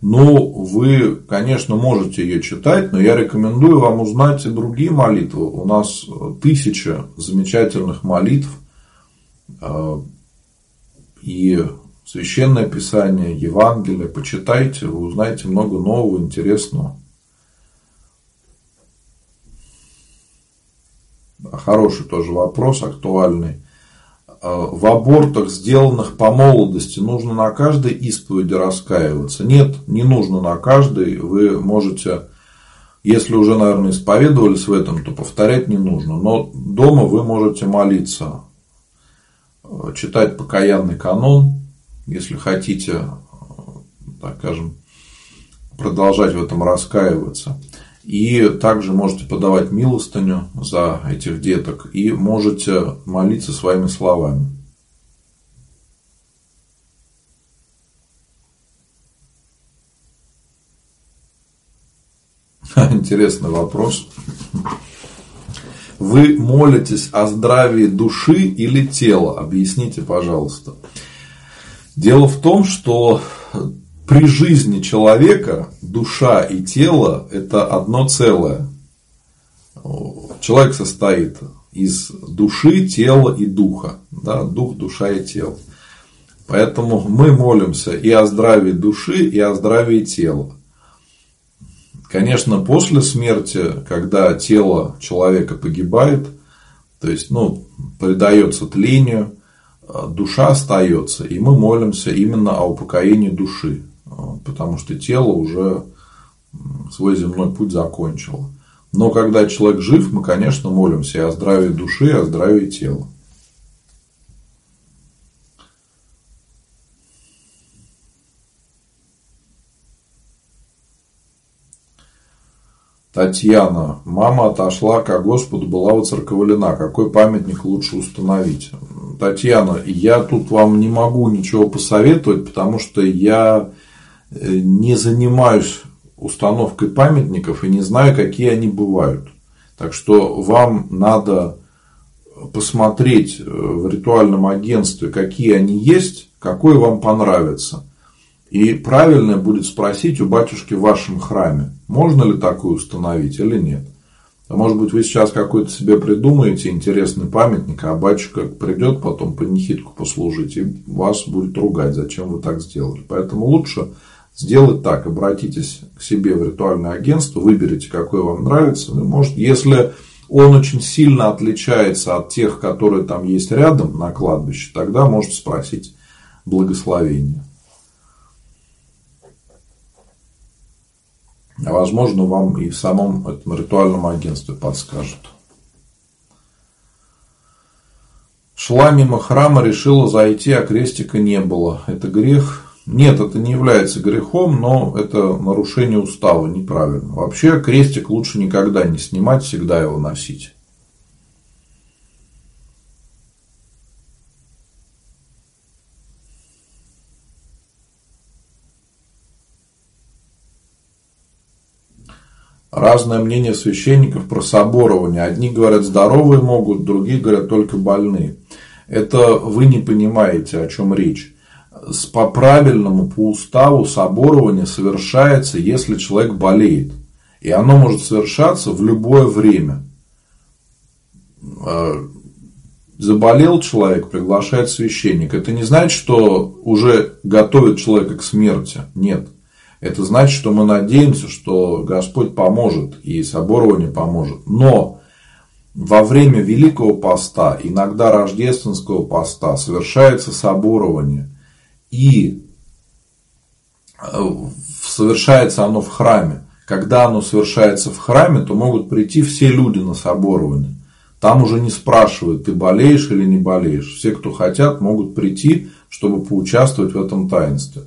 Ну, вы, конечно, можете ее читать, но я рекомендую вам узнать и другие молитвы. У нас 1000 замечательных молитв. И Священное Писание, Евангелие. Почитайте, вы узнаете много нового, интересного. Хороший тоже вопрос, актуальный. В абортах, сделанных по молодости, нужно на каждой исповеди раскаиваться? Нет, не нужно на каждой. Вы можете, если уже, наверное, исповедовались в этом, то повторять не нужно. Но дома вы можете молиться, читать покаянный канон, если хотите, так скажем, продолжать в этом раскаиваться. И также можете подавать милостыню за этих деток и можете молиться своими словами. Интересный вопрос. Вы молитесь о здравии души или тела? Объясните, пожалуйста. Дело в том, что при жизни человека душа и тело – это одно целое. Человек состоит из души, тела и духа. Да? Дух, душа и тело. Поэтому мы молимся и о здравии души, и о здравии тела. Конечно, после смерти, когда тело человека погибает, то есть предается тлению, душа остается, и мы молимся именно о упокоении души. Потому что тело уже свой земной путь закончило. Но когда человек жив, мы, конечно, молимся и о здравии души, и о здравии тела. Татьяна. Мама отошла ко Господу, была воцерковлена. Какой памятник лучше установить? Татьяна, я тут вам не могу ничего посоветовать, потому что я не занимаюсь установкой памятников и не знаю, какие они бывают. Так что вам надо посмотреть в ритуальном агентстве, какие они есть, какой вам понравится. И правильно будет спросить у батюшки в вашем храме, можно ли такую установить или нет. Может быть, вы сейчас какой-то себе придумаете интересный памятник, а батюшка придет потом панихидку послужить и вас будет ругать, зачем вы так сделали. Поэтому лучше сделать так. Обратитесь к себе в ритуальное агентство, выберите, какое вам нравится. Может, если он очень сильно отличается от тех, которые там есть рядом на кладбище, тогда можете спросить благословение. А возможно, вам и в самом этом ритуальном агентстве подскажут. Шла мимо храма, решила зайти, а крестика не было. Это грех? Нет, это не является грехом, но это нарушение устава, неправильно. Вообще, крестик лучше никогда не снимать, всегда его носить. Разное мнение священников про соборование. Одни говорят, здоровые могут, другие говорят, только больные. Это вы не понимаете, о чем речь. По правильному, по уставу соборование совершается, если человек болеет. И оно может совершаться в любое время. Заболел человек, приглашает священник. Это не значит, что уже готовит человека к смерти. Нет. Это значит, что мы надеемся, что Господь поможет и соборование поможет. Но во время Великого поста, иногда Рождественского поста, совершается соборование. И совершается оно в храме. Когда оно совершается в храме, то могут прийти все люди на соборование. Там уже не спрашивают, ты болеешь или не болеешь. Все, кто хотят, могут прийти, чтобы поучаствовать в этом таинстве.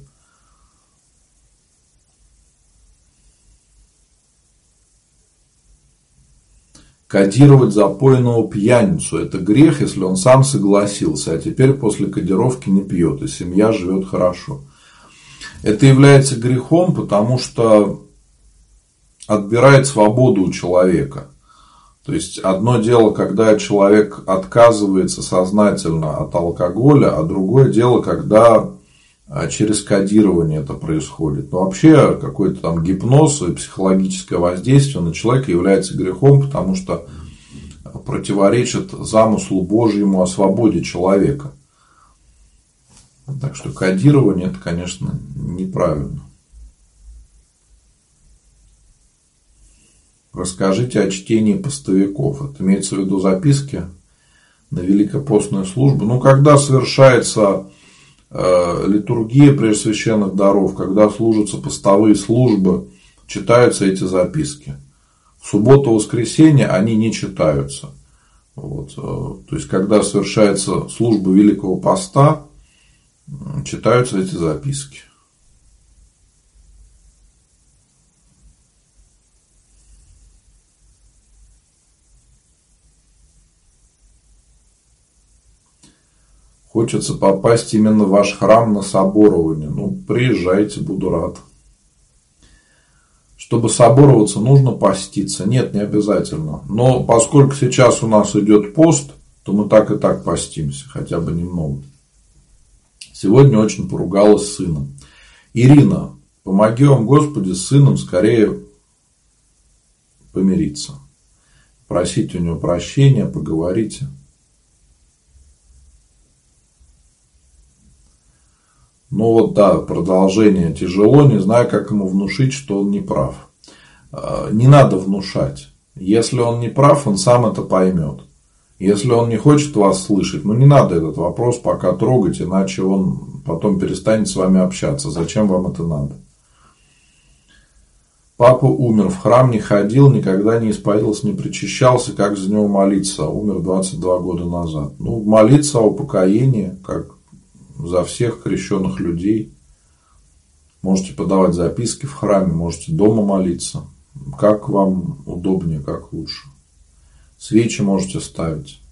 Кодировать запойного пьяницу – это грех, если он сам согласился, а теперь после кодировки не пьет, и семья живет хорошо. Это является грехом, потому что отбирает свободу у человека. То есть, одно дело, когда человек отказывается сознательно от алкоголя, а другое дело, когда через кодирование это происходит. Но вообще какой-то там гипноз и психологическое воздействие на человека является грехом, потому что противоречит замыслу Божьему о свободе человека. Так что кодирование – это, конечно, неправильно. Расскажите о чтении постовиков. Это имеется в виду записки на великопостную службу. Ну, когда совершается Литургия Преосвященных Даров, когда служатся постовые службы, читаются эти записки. В субботу, воскресенье они не читаются. Вот. То есть, когда совершается служба Великого Поста, читаются эти записки. Хочется попасть именно в ваш храм на соборование. Ну, приезжайте, буду рад. Чтобы собороваться, нужно поститься. Нет, не обязательно. Но поскольку сейчас у нас идет пост, то мы так и так постимся, хотя бы немного. Сегодня очень поругалась с сыном. Ирина, помоги вам, Господи, с сыном скорее помириться. Просите у него прощения, поговорите. Ну вот да, продолжение тяжело, не знаю, как ему внушить, что он не прав. Не надо внушать. Если он не прав, он сам это поймет. Если он не хочет вас слышать, ну не надо этот вопрос пока трогать, иначе он потом перестанет с вами общаться. Зачем вам это надо? Папа умер, в храм не ходил, никогда не исповедовался, не причащался, как за него молиться? Умер 22 года назад. Ну, молиться о упокоении, как за всех крещенных людей. Можете подавать записки в храме, можете дома молиться. Как вам удобнее, как лучше. Свечи можете ставить.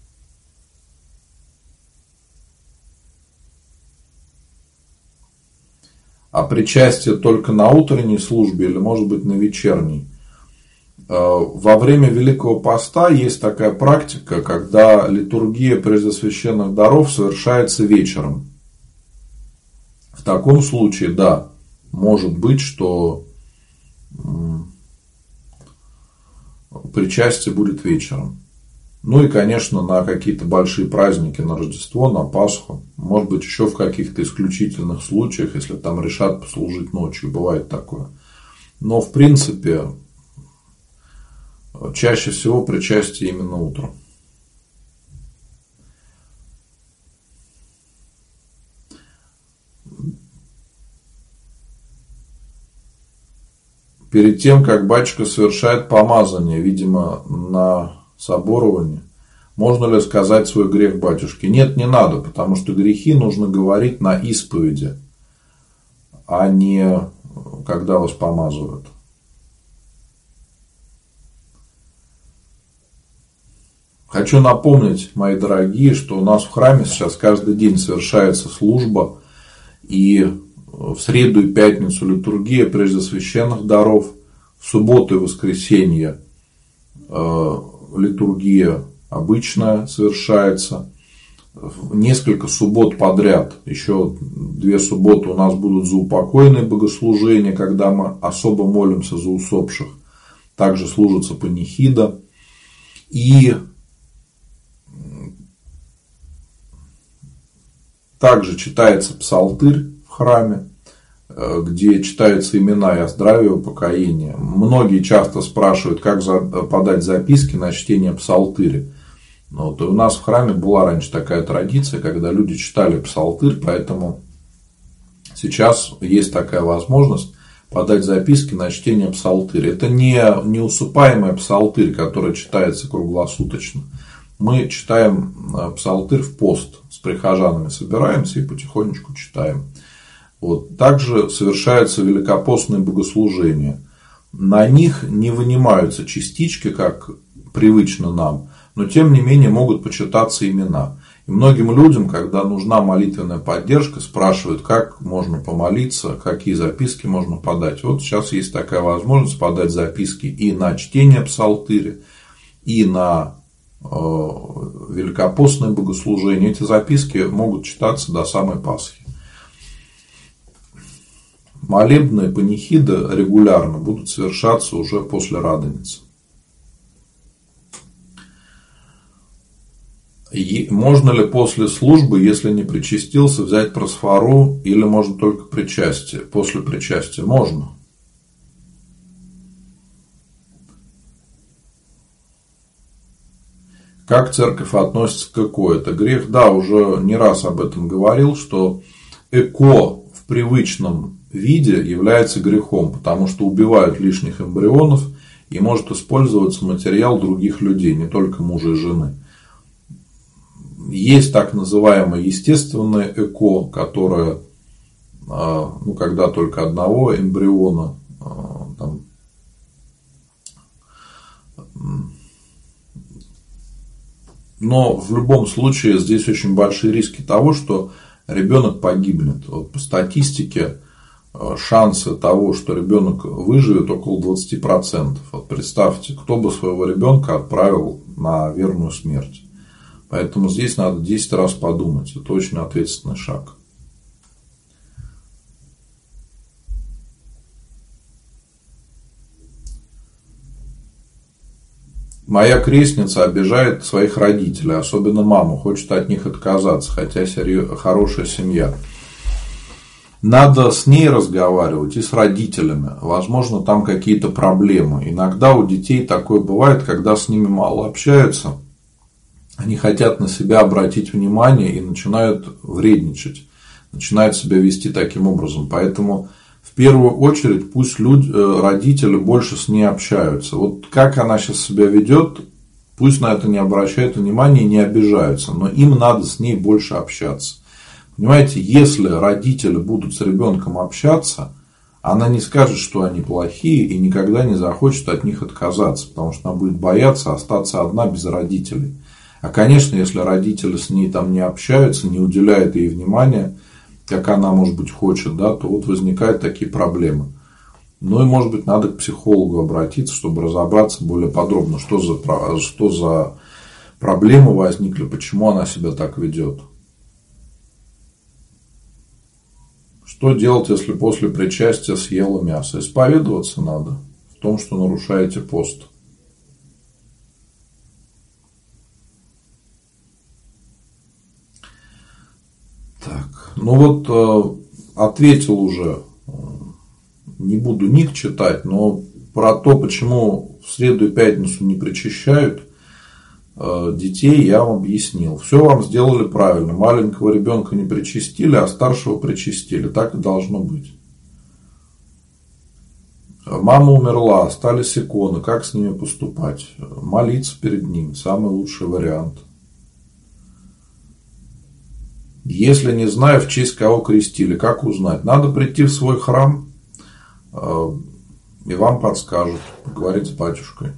А причастие только на утренней службе или, может быть, на вечерней? Во время Великого Поста есть такая практика, когда литургия Преосвященных Даров совершается вечером. В таком случае, да, может быть, что причастие будет вечером. Ну и, конечно, на какие-то большие праздники, на Рождество, на Пасху. Может быть, еще в каких-то исключительных случаях, если там решат послужить ночью. Бывает такое. Но, в принципе, чаще всего причастие именно утром. Перед тем, как батюшка совершает помазание, видимо, на соборование, можно ли сказать свой грех батюшке? Нет, не надо, потому что грехи нужно говорить на исповеди, а не когда вас помазывают. Хочу напомнить, мои дорогие, что у нас в храме сейчас каждый день совершается служба, и в среду и пятницу литургия Преосвященных Даров, в субботу и воскресенье литургия обычная совершается. Несколько суббот подряд. Еще 2 субботы у нас будут заупокойные богослужения, когда мы особо молимся за усопших. Также служится панихида. И также читается псалтырь в храме, где читаются имена и о здравии, и упокоении. Многие часто спрашивают, как подать записки на чтение псалтыря. Вот. И у нас в храме была раньше такая традиция, когда люди читали псалтырь, поэтому сейчас есть такая возможность подать записки на чтение псалтыря. Это не неусыпаемый псалтырь, который читается круглосуточно. Мы читаем псалтырь в пост, с прихожанами собираемся и потихонечку читаем. Вот. Также совершаются великопостные богослужения. На них не вынимаются частички, как привычно нам, но тем не менее могут почитаться имена. И многим людям, когда нужна молитвенная поддержка, спрашивают, как можно помолиться, какие записки можно подать. Вот сейчас есть такая возможность подать записки и на чтение псалтыря, и на великопостное богослужение. Эти записки могут читаться до самой Пасхи. Молебные панихиды регулярно будут совершаться уже после Радоницы. Можно ли после службы, если не причастился, взять просфору, или можно только причастие? После причастия можно. Как церковь относится к ЭКО? Это грех? Да, уже не раз об этом говорил, что ЭКО в привычном виде является грехом, потому что убивают лишних эмбрионов и может использоваться материал других людей, не только мужа и жены. Есть так называемое естественное ЭКО, которое, когда только одного эмбриона там, но в любом случае здесь очень большие риски того, что ребенок погибнет. Вот по статистике шансы того, что ребенок выживет, около 20%. Вот представьте, кто бы своего ребенка отправил на верную смерть. Поэтому здесь надо 10 раз подумать. Это очень ответственный шаг. Моя крестница обижает своих родителей, особенно маму, хочет от них отказаться, хотя хорошая семья. Надо с ней разговаривать и с родителями. Возможно, там какие-то проблемы. Иногда у детей такое бывает, когда с ними мало общаются. Они хотят на себя обратить внимание и начинают вредничать, начинают себя вести таким образом. Поэтому в первую очередь пусть родители больше с ней общаются. Вот как она сейчас себя ведет, пусть на это не обращают внимания и не обижаются, но им надо с ней больше общаться. Понимаете, если родители будут с ребенком общаться, она не скажет, что они плохие, и никогда не захочет от них отказаться, потому что она будет бояться остаться одна без родителей. А, конечно, если родители с ней там не общаются, не уделяют ей внимания, как она, может быть, хочет, да, то вот возникают такие проблемы. Ну и, может быть, надо к психологу обратиться, чтобы разобраться более подробно, что за проблемы возникли, почему она себя так ведет. Что делать, если после причастия съела мясо? Исповедоваться надо в том, что нарушаете пост. Ну вот ответил уже, не буду ник читать, но про то, почему в среду и пятницу не причащают детей, я вам объяснил. Все вам сделали правильно. Маленького ребенка не причастили, а старшего причастили. Так и должно быть. Мама умерла, остались иконы. Как с ними поступать? Молиться перед ним. Самый лучший вариант. Если не знаю, в честь кого крестили, как узнать? Надо прийти в свой храм, и вам подскажут. Поговорить с батюшкой.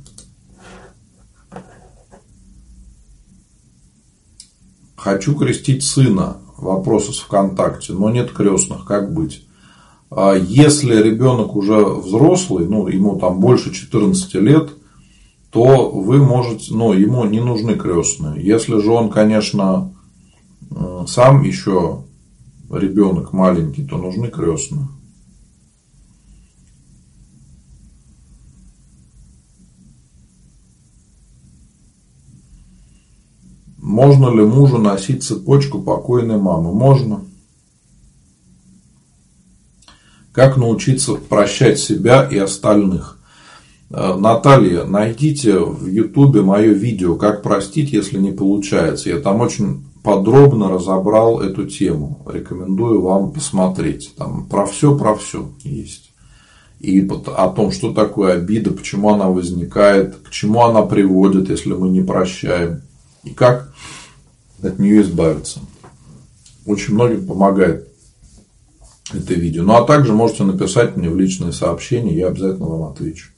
Хочу крестить сына. Вопрос из ВКонтакте. Но нет крестных. Как быть? Если ребенок уже взрослый, ну, ему там больше 14 лет, то вы можете, ну, ему не нужны крестные. Если же он, конечно, сам еще ребенок маленький, то нужны крестные. Можно ли мужу носить цепочку покойной мамы? Можно. Как научиться прощать себя и остальных? Наталья, найдите в YouTube мое видео «Как простить, если не получается». Я там очень подробно разобрал эту тему. Рекомендую вам посмотреть. Там про все есть. И о том, что такое обида, почему она возникает, к чему она приводит, если мы не прощаем. И как от нее избавиться. Очень многим помогает это видео. Ну, а также можете написать мне в личные сообщения, я обязательно вам отвечу.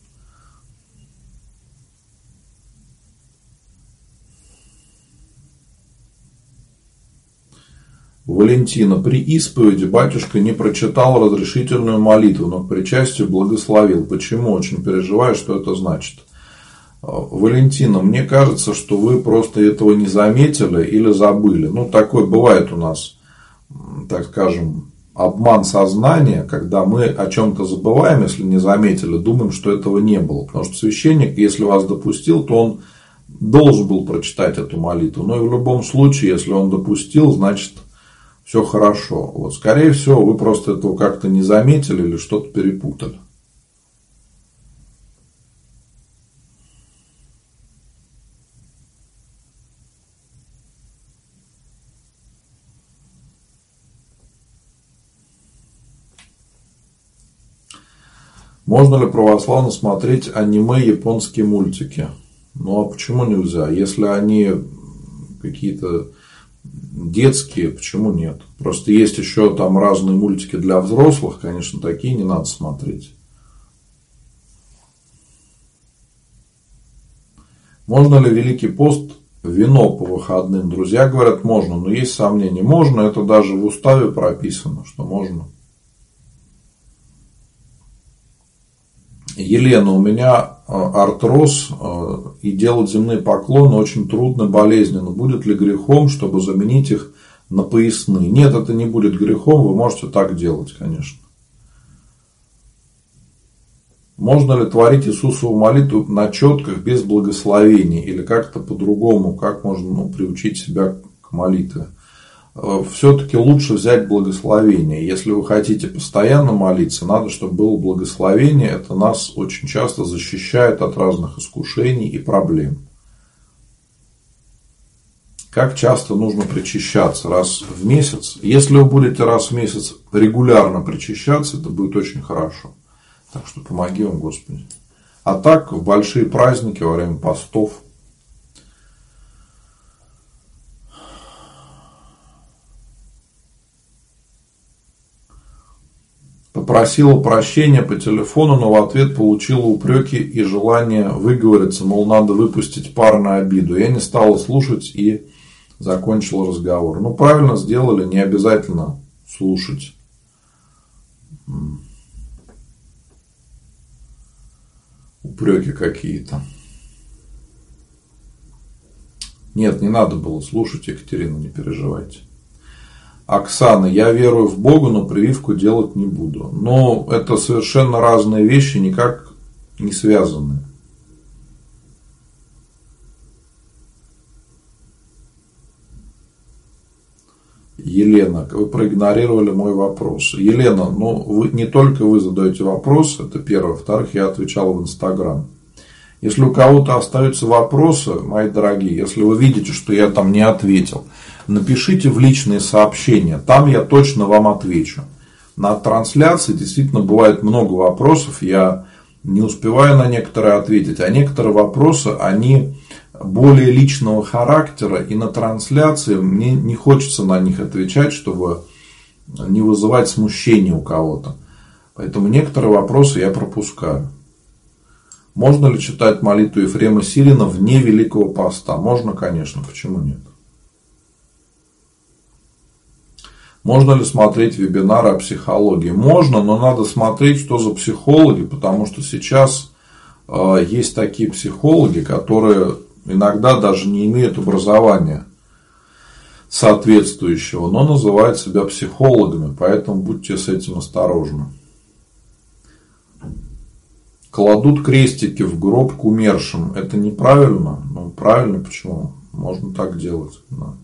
Валентина. При исповеди батюшка не прочитал разрешительную молитву, но к причастию благословил. Почему? Очень переживаю, что это значит. Валентина, мне кажется, что вы просто этого не заметили или забыли. Ну, такое бывает у нас, так скажем, обман сознания, когда мы о чем-то забываем, если не заметили, думаем, что этого не было. Потому что священник, если вас допустил, то он должен был прочитать эту молитву. Но и в любом случае, если он допустил, значит, все хорошо. Вот, скорее всего, вы просто этого как-то не заметили или что-то перепутали. Можно ли православно смотреть аниме, японские мультики? Ну, а почему нельзя? Если они какие-то детские, почему нет? Просто есть еще там разные мультики для взрослых, конечно, такие не надо смотреть. Можно ли Великий пост вино по выходным? Друзья говорят, можно, но есть сомнения. Можно, это даже в уставе прописано, что можно. Елена, у меня артроз, и делать земные поклоны очень трудно, болезненно. Будет ли грехом, чтобы заменить их на поясные? Нет, это не будет грехом, вы можете так делать, конечно. Можно ли творить Иисусову молитву на четках без благословений? Или как-то по-другому, как можно, ну, приучить себя к молитве? Все-таки лучше взять благословение. Если вы хотите постоянно молиться, надо, чтобы было благословение. Это нас очень часто защищает от разных искушений и проблем. Как часто нужно причащаться? Раз в месяц. Если вы будете раз в месяц регулярно причащаться, это будет очень хорошо. Так что помоги вам, Господи. А так, в большие праздники, во время постов. Попросила прощения по телефону, но в ответ получила упреки и желание выговориться, мол, надо выпустить пар на обиду. Я не стала слушать и закончила разговор. Ну, правильно сделали, не обязательно слушать. Упреки какие-то. Нет, не надо было слушать, Екатерина, не переживайте. Оксана, я верую в Бога, но прививку делать не буду. Но это совершенно разные вещи, никак не связаны. Елена, вы проигнорировали мой вопрос. Елена, ну, вы, не только вы задаете вопрос, это первое. Во-вторых, я отвечал в Инстаграм. Если у кого-то остаются вопросы, мои дорогие, если вы видите, что я там не ответил, напишите в личные сообщения, там я точно вам отвечу. На трансляции действительно бывает много вопросов, я не успеваю на некоторые ответить, а некоторые вопросы, они более личного характера, и на трансляции мне не хочется на них отвечать, чтобы не вызывать смущения у кого-то. Поэтому некоторые вопросы я пропускаю. Можно ли читать молитву Ефрема Сирина вне Великого поста? Можно, конечно, почему нет? Можно ли смотреть вебинары о психологии? Можно, но надо смотреть, что за психологи, потому что сейчас есть такие психологи, которые иногда даже не имеют образования соответствующего, но называют себя психологами, поэтому будьте с этим осторожны. Кладут крестики в гроб к умершим. Это неправильно? Ну, правильно, почему? Можно так делать. Да.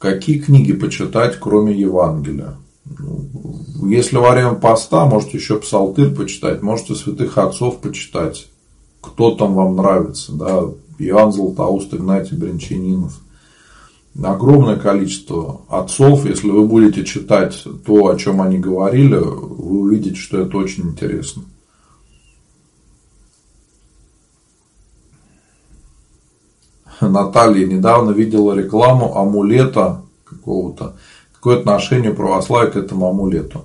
Какие книги почитать, кроме Евангелия? Если во время поста, можете еще псалтырь почитать, можете святых отцов почитать. Кто там вам нравится? Да? Иоанн Златоуст, Игнатий Брянчанинов. Огромное количество отцов. Если вы будете читать то, о чем они говорили, вы увидите, что это очень интересно. Наталья недавно видела рекламу амулета какого-то. Какое отношение православия к этому амулету?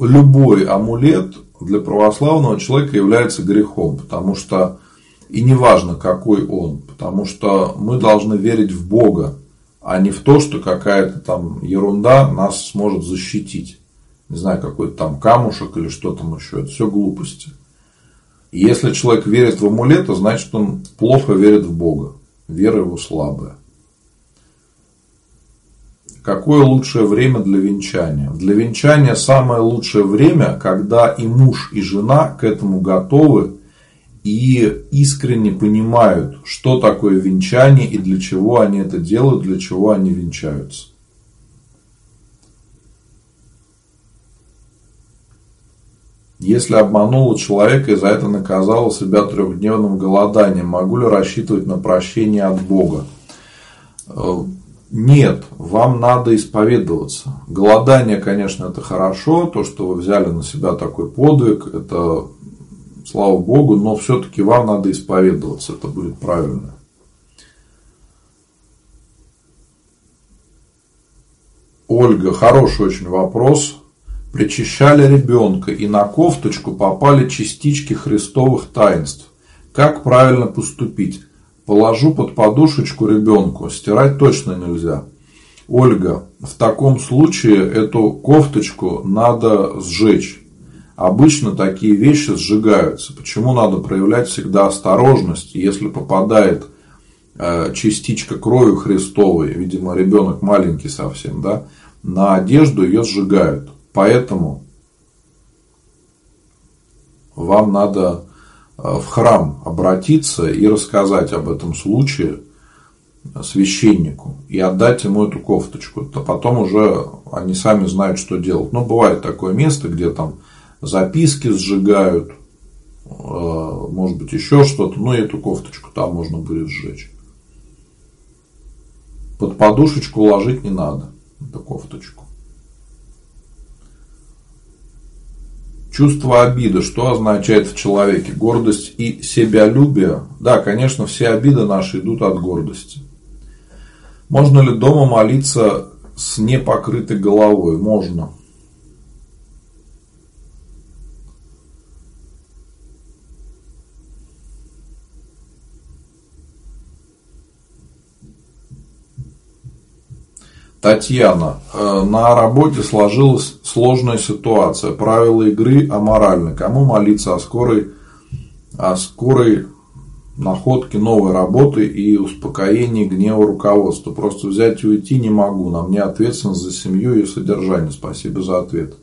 Любой амулет для православного человека является грехом, потому что и неважно, какой он, потому что мы должны верить в Бога, а не в то, что какая-то там ерунда нас сможет защитить. Не знаю, какой-то там камушек или что там еще. Это все глупости. И если человек верит в амулеты, значит, он плохо верит в Бога. Вера его слабая. Какое лучшее время для венчания? Для венчания самое лучшее время, когда и муж, и жена к этому готовы, и искренне понимают, что такое венчание и для чего они это делают, для чего они венчаются. Если обманула человека и за это наказала себя трехдневным голоданием, могу ли рассчитывать на прощение от Бога? Нет, вам надо исповедоваться. Голодание, конечно, это хорошо, то, что вы взяли на себя такой подвиг, это... Слава Богу, но все-таки вам надо исповедоваться, это будет правильно. Ольга, хороший очень вопрос. Причащали ребенка, и на кофточку попали частички христовых таинств. Как правильно поступить? Положу под подушечку ребенку, стирать точно нельзя. Ольга, в таком случае эту кофточку надо сжечь. Обычно такие вещи сжигаются. Почему надо проявлять всегда осторожность? Если попадает частичка крови Христовой, видимо, ребенок маленький совсем, да, на одежду ее сжигают. Поэтому вам надо в храм обратиться и рассказать об этом случае священнику и отдать ему эту кофточку. То потом уже они сами знают, что делать. Но бывает такое место, где там записки сжигают, может быть, еще что-то, но эту кофточку там можно будет сжечь. Под подушечку ложить не надо, эту кофточку. Чувство обиды, что означает в человеке? Гордость и себялюбие. Да, конечно, все обиды наши идут от гордости. Можно ли дома молиться с непокрытой головой? Можно. Татьяна, на работе сложилась сложная ситуация. Правила игры аморальны. Кому молиться о скорой находке новой работы и успокоении гнева руководства? Просто взять и уйти не могу. На мне ответственность за семью и ее содержание. Спасибо за ответ.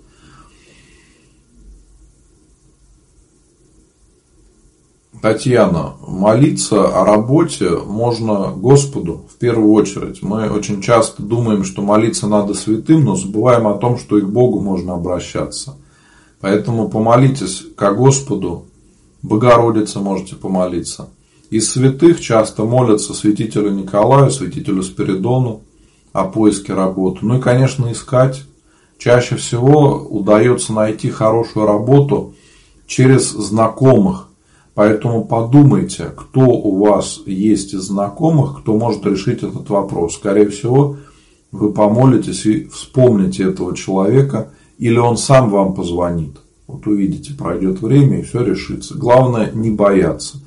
Татьяна, молиться о работе можно Господу в первую очередь. Мы очень часто думаем, что молиться надо святым, но забываем о том, что и к Богу можно обращаться. Поэтому помолитесь ко Господу, Богородице можете помолиться. Из святых часто молятся святителю Николаю, святителю Спиридону о поиске работы. Ну и, конечно, искать. Чаще всего удается найти хорошую работу через знакомых. Поэтому подумайте, кто у вас есть из знакомых, кто может решить этот вопрос. Скорее всего, вы помолитесь и вспомните этого человека, или он сам вам позвонит. Вот увидите, пройдет время, и все решится. Главное, не бояться.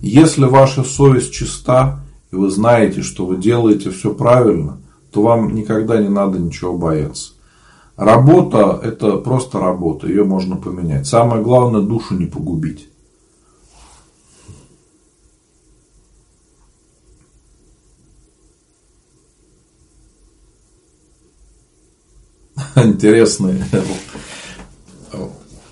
Если ваша совесть чиста, и вы знаете, что вы делаете все правильно, то вам никогда не надо ничего бояться. Работа – это просто работа, ее можно поменять. Самое главное – душу не погубить. Интересный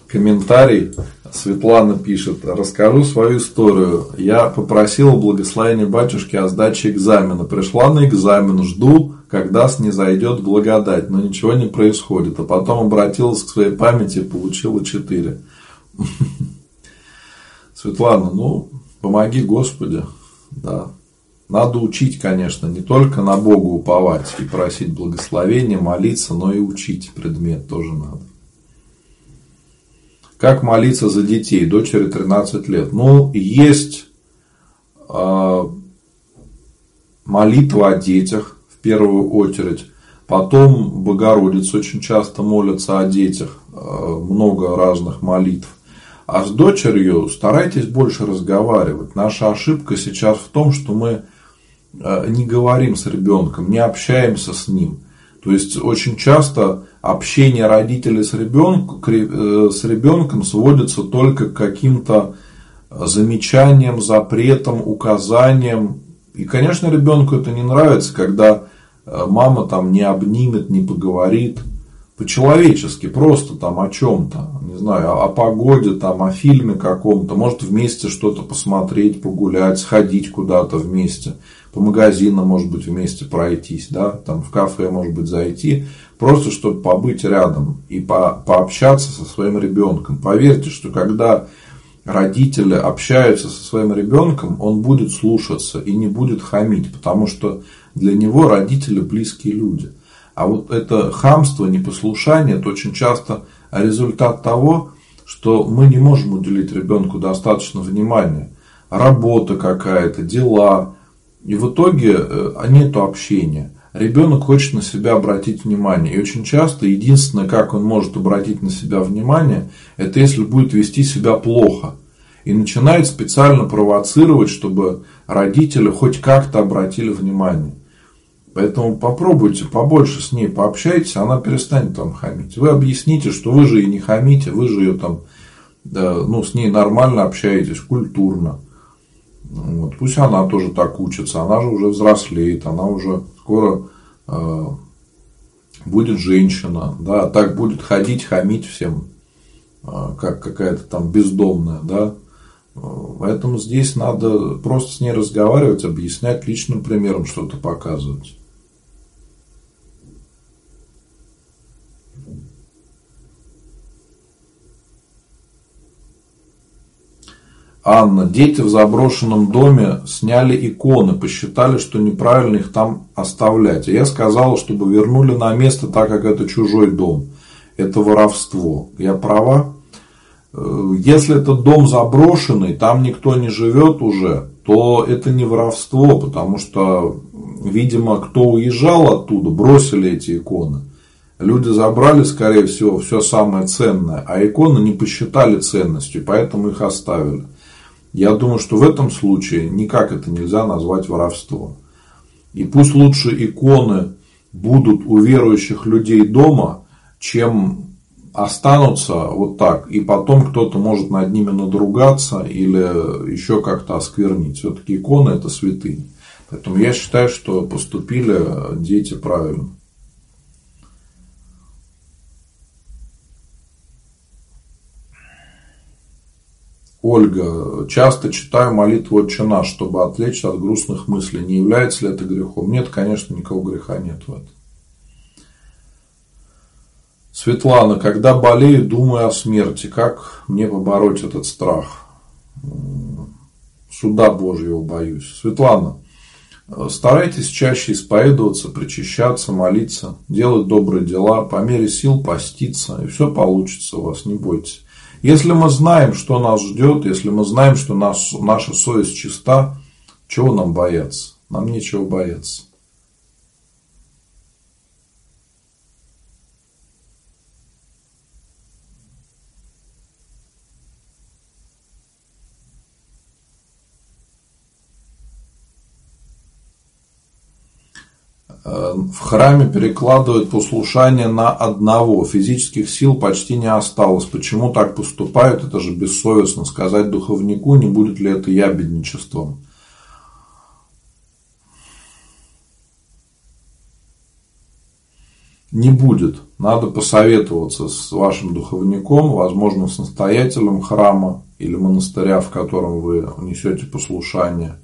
комментарий. Светлана пишет: расскажу свою историю. Я попросила благословения батюшки о сдаче экзамена. Пришла на экзамен, жду, когда снизойдет благодать, но ничего не происходит. А потом обратилась к своей памяти и получила 4. Светлана, помоги Господи. Да. Надо учить, конечно, не только на Бога уповать и просить благословения, молиться, но и учить предмет тоже надо. Как молиться за детей? Дочери 13 лет. Есть молитва о детях в первую очередь. Потом Богородица очень часто молятся о детях. Много разных молитв. А с дочерью старайтесь больше разговаривать. Наша ошибка сейчас в том, что мы не говорим с ребенком, не общаемся с ним. То есть очень часто общение родителей с ребенком сводится только к каким-то замечаниям, запретам, указаниям. И, конечно, ребенку это не нравится, когда мама там не обнимет, не поговорит по-человечески, просто там о чем-то, не знаю, о погоде, там, о фильме каком-то, может вместе что-то посмотреть, погулять, сходить куда-то вместе, по магазинам, может быть, вместе пройтись, да, там в кафе, может быть, зайти, просто чтобы побыть рядом и пообщаться со своим ребенком. Поверьте, что когда родители общаются со своим ребенком, он будет слушаться и не будет хамить, потому что для него родители близкие люди. А вот это хамство, непослушание, это очень часто результат того, что мы не можем уделить ребенку достаточно внимания. Работа какая-то, дела. И в итоге нет общения. Ребенок хочет на себя обратить внимание. И очень часто единственное, как он может обратить на себя внимание, это если будет вести себя плохо. И начинает специально провоцировать, чтобы родители хоть как-то обратили внимание. Поэтому попробуйте побольше с ней пообщайтесь, она перестанет там хамить. Вы объясните, что вы же и не хамите, вы же ее там, с ней нормально общаетесь, культурно. Вот. Пусть она тоже так учится, она же уже взрослеет, она уже скоро будет женщина, да, так будет ходить, хамить всем, как какая-то там бездомная, да. Поэтому здесь надо просто с ней разговаривать, объяснять, личным примером что-то показывать. Анна. Дети в заброшенном доме сняли иконы, посчитали, что неправильно их там оставлять. Я сказал, чтобы вернули на место, так как это чужой дом. Это воровство. Я права? Если этот дом заброшенный, там никто не живет уже, то это не воровство, потому что, видимо, кто уезжал оттуда, бросили эти иконы. Люди забрали, скорее всего, все самое ценное, а иконы не посчитали ценностью, поэтому их оставили. Я думаю, что в этом случае никак это нельзя назвать воровством. И пусть лучше иконы будут у верующих людей дома, чем останутся вот так, и потом кто-то может над ними надругаться или еще как-то осквернить. Все-таки иконы – это святыни. Поэтому я считаю, что поступили дети правильно. Ольга, часто читаю молитву «Отче наш», чтобы отвлечься от грустных мыслей. Не является ли это грехом? Нет, конечно, никакого греха нет в этом. Светлана, когда болею, думаю о смерти. Как мне побороть этот страх? Суда Божьего боюсь. Светлана, старайтесь чаще исповедоваться, причащаться, молиться, делать добрые дела, по мере сил поститься, и все получится у вас, не бойтесь. Если мы знаем, что нас ждет, если мы знаем, что наша совесть чиста, чего нам бояться? Нам нечего бояться. В храме перекладывают послушание на одного. Физических сил почти не осталось. Почему так поступают? Это же бессовестно. Сказать духовнику, не будет ли это ябедничеством? Не будет. Надо посоветоваться с вашим духовником, возможно, с настоятелем храма или монастыря, в котором вы несете послушание.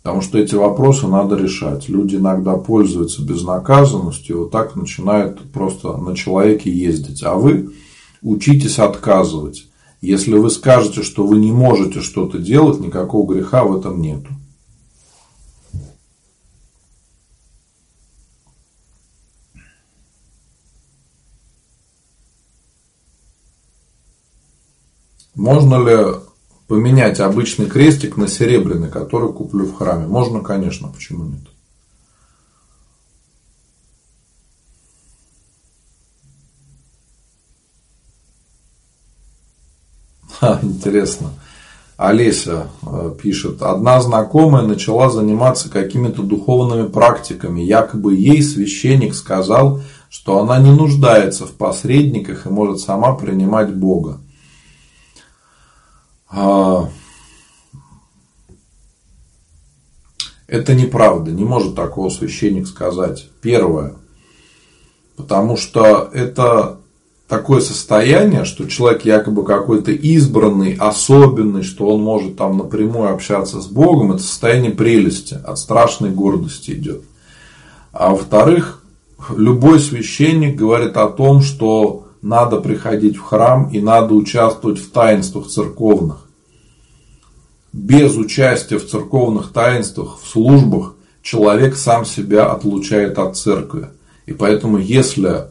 Потому что эти вопросы надо решать. Люди иногда пользуются безнаказанностью и вот так начинают просто на человеке ездить. А вы учитесь отказывать. Если вы скажете, что вы не можете что-то делать, никакого греха в этом нет. Можно ли поменять обычный крестик на серебряный, который куплю в храме? Можно, конечно, почему нет? Ха, интересно. Олеся пишет. Одна знакомая начала заниматься какими-то духовными практиками. Якобы ей священник сказал, что она не нуждается в посредниках и может сама принимать Бога. Это неправда, не может такого священник сказать. Первое, потому что это такое состояние, что человек якобы какой-то избранный, особенный, что он может там напрямую общаться с Богом, это состояние прелести, от страшной гордости идет. А во-вторых, любой священник говорит о том, что надо приходить в храм и надо участвовать в таинствах церковных. Без участия в церковных таинствах, в службах, человек сам себя отлучает от церкви. И поэтому, если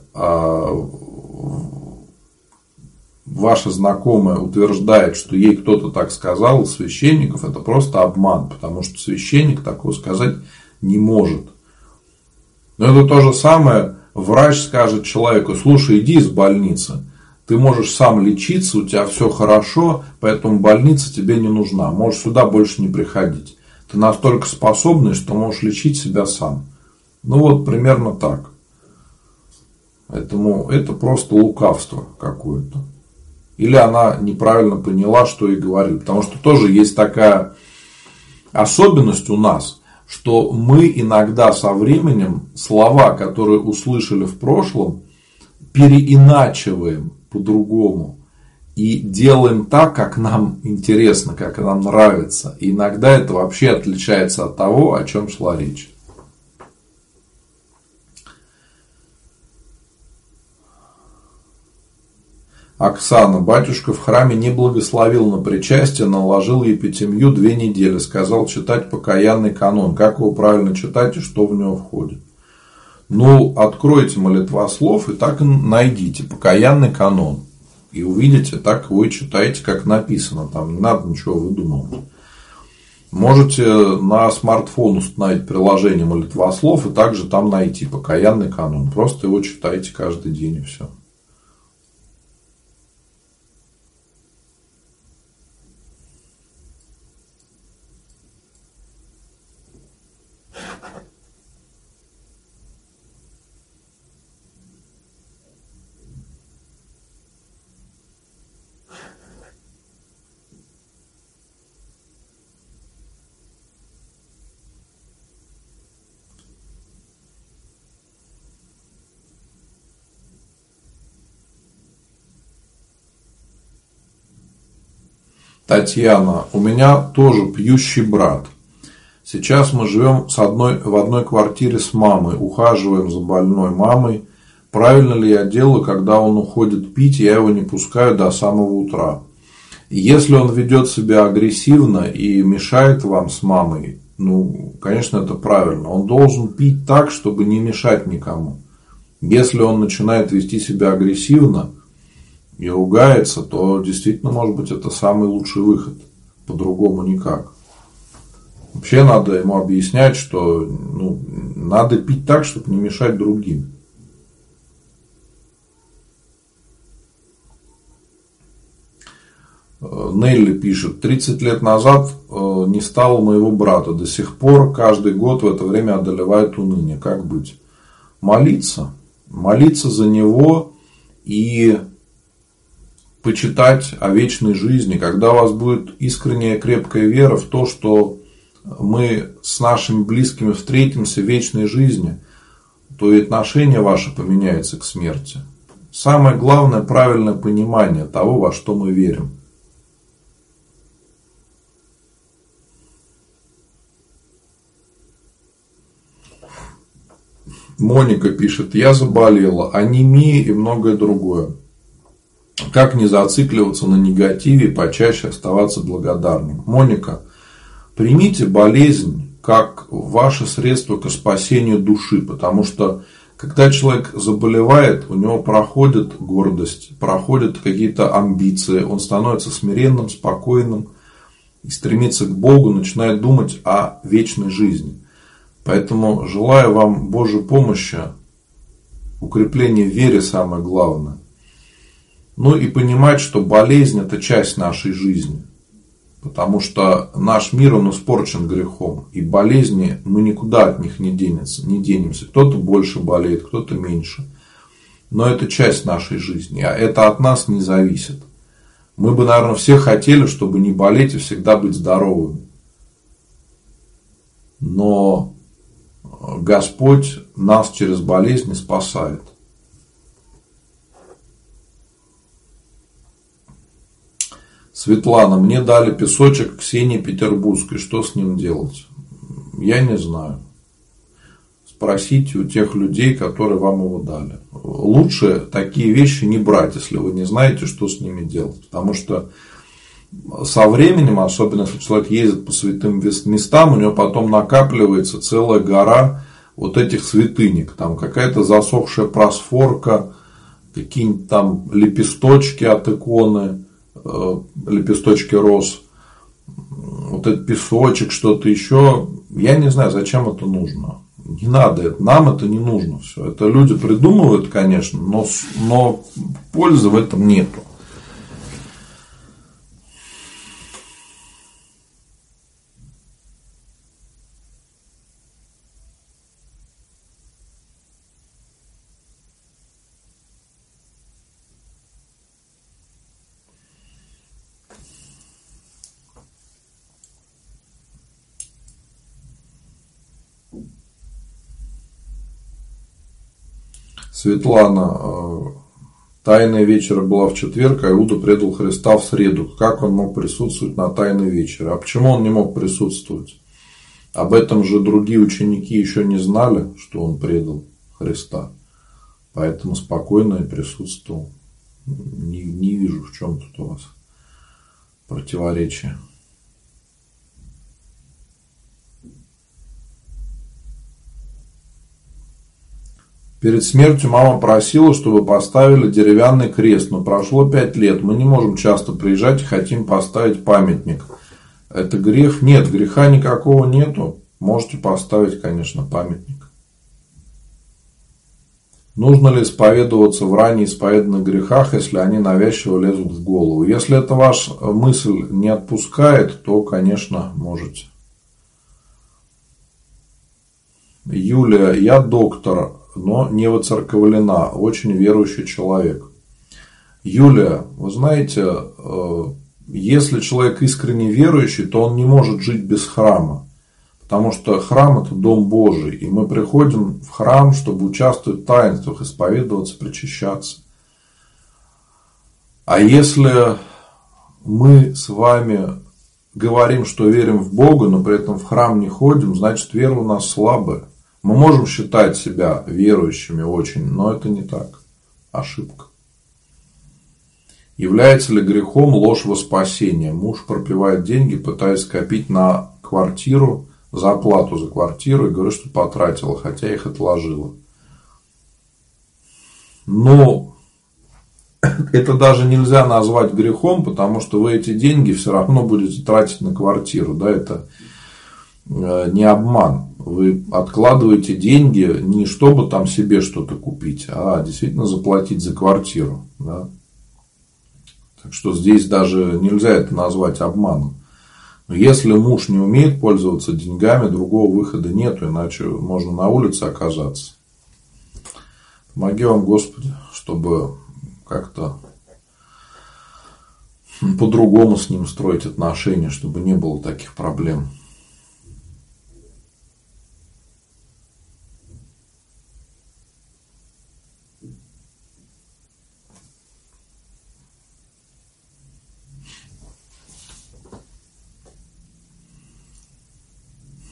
ваша знакомая утверждает, что ей кто-то так сказал, священников, это просто обман, потому что священник такого сказать не может. Но это то же самое. Врач скажет человеку: слушай, иди из больницы, ты можешь сам лечиться, у тебя все хорошо, поэтому больница тебе не нужна, можешь сюда больше не приходить. Ты настолько способный, что можешь лечить себя сам. Ну вот, примерно так. Поэтому это просто лукавство какое-то. Или она неправильно поняла, что ей говорили. Потому что тоже есть такая особенность у нас, что мы иногда со временем слова, которые услышали в прошлом, переиначиваем по-другому и делаем так, как нам интересно, как нам нравится. И иногда это вообще отличается от того, о чем шла речь. Оксана, батюшка в храме не благословил на причастие, наложил епитимью 2 недели, сказал читать покаянный канон. Как его правильно читать и что в него входит? Ну, откройте молитвослов и так найдите покаянный канон. И увидите, так его и читаете, как написано. Там не надо ничего выдумывать. Можете на смартфон установить приложение молитвослов и также там найти покаянный канон. Просто его читайте каждый день и все. Татьяна, у меня тоже пьющий брат. Сейчас мы живем в одной квартире с мамой, ухаживаем за больной мамой. Правильно ли я делаю, когда он уходит пить, я его не пускаю до самого утра? Если он ведет себя агрессивно и мешает вам с мамой, ну, конечно, это правильно. Он должен пить так, чтобы не мешать никому. Если он начинает вести себя агрессивно и ругается, то действительно, может быть, это самый лучший выход. По-другому никак. Вообще надо ему объяснять, что ну, надо пить так, чтобы не мешать другим. Нелли пишет: 30 лет назад не стало моего брата. До сих пор каждый год в это время одолевает уныние. Как быть? Молиться. Молиться за него и почитать о вечной жизни. Когда у вас будет искренняя крепкая вера в то, что мы с нашими близкими встретимся в вечной жизни, то и отношение ваше поменяется к смерти. Самое главное – правильное понимание того, во что мы верим. Моника пишет: я заболела, анемия и многое другое. Как не зацикливаться на негативе и почаще оставаться благодарным? Моника, примите болезнь как ваше средство к спасению души, потому что когда человек заболевает, у него проходит гордость, проходят какие-то амбиции, он становится смиренным, спокойным и стремится к Богу, начинает думать о вечной жизни. Поэтому желаю вам Божьей помощи, укрепления в вере самое главное. Ну и понимать, что болезнь – это часть нашей жизни. Потому что наш мир, он испорчен грехом. И болезни, мы никуда от них не денемся. Кто-то больше болеет, кто-то меньше. Но это часть нашей жизни, а это от нас не зависит. Мы бы, наверное, все хотели, чтобы не болеть и всегда быть здоровыми. Но Господь нас через болезни спасает. Светлана, мне дали песочек Ксении Петербургской. Что с ним делать? Я не знаю. Спросите у тех людей, которые вам его дали. Лучше такие вещи не брать, если вы не знаете, что с ними делать. Потому что со временем, особенно если человек ездит по святым местам, у него потом накапливается целая гора вот этих святынек. Там какая-то засохшая просфорка, какие-нибудь там лепесточки от иконы, лепесточки роз, вот этот песочек, что-то еще. Я не знаю, зачем это нужно. Не надо, нам это не нужно все. Это люди придумывают, конечно, но пользы в этом нету. Светлана, тайная вечера была в четверг, а Иуда предал Христа в среду. Как он мог присутствовать на тайной вечере? А почему он не мог присутствовать? Об этом же другие ученики еще не знали, что он предал Христа. Поэтому спокойно и присутствовал. Не вижу, в чем тут у вас противоречие. Перед смертью мама просила, чтобы поставили деревянный крест, но прошло 5 лет. Мы не можем часто приезжать и хотим поставить памятник. Это грех? Нет, греха никакого нету. Можете поставить, конечно, памятник. Нужно ли исповедоваться в ранее исповеданных грехах, если они навязчиво лезут в голову? Если это ваша мысль не отпускает, то, конечно, можете. Юлия, я доктор, но не воцерковлена, очень верующий человек. Юлия, вы знаете, если человек искренне верующий, то он не может жить без храма. Потому что храм – это дом Божий. И мы приходим в храм, чтобы участвовать в таинствах, исповедоваться, причащаться. А если мы с вами говорим, что верим в Бога, но при этом в храм не ходим, значит, вера у нас слабая. Мы можем считать себя верующими очень, но это не так. Ошибка. Является ли грехом ложь во спасение? Муж пропивает деньги, пытаясь скопить на квартиру, за оплату за квартиру, и говорит, что потратила, хотя их отложила. Но это даже нельзя назвать грехом, потому что вы эти деньги все равно будете тратить на квартиру. Да? Это не обман. Вы откладываете деньги не чтобы там себе что-то купить, а действительно заплатить за квартиру. Да? Так что здесь даже нельзя это назвать обманом. Но если муж не умеет пользоваться деньгами, другого выхода нет, иначе можно на улице оказаться. Помоги вам, Господи, чтобы как-то по-другому с ним строить отношения, чтобы не было таких проблем.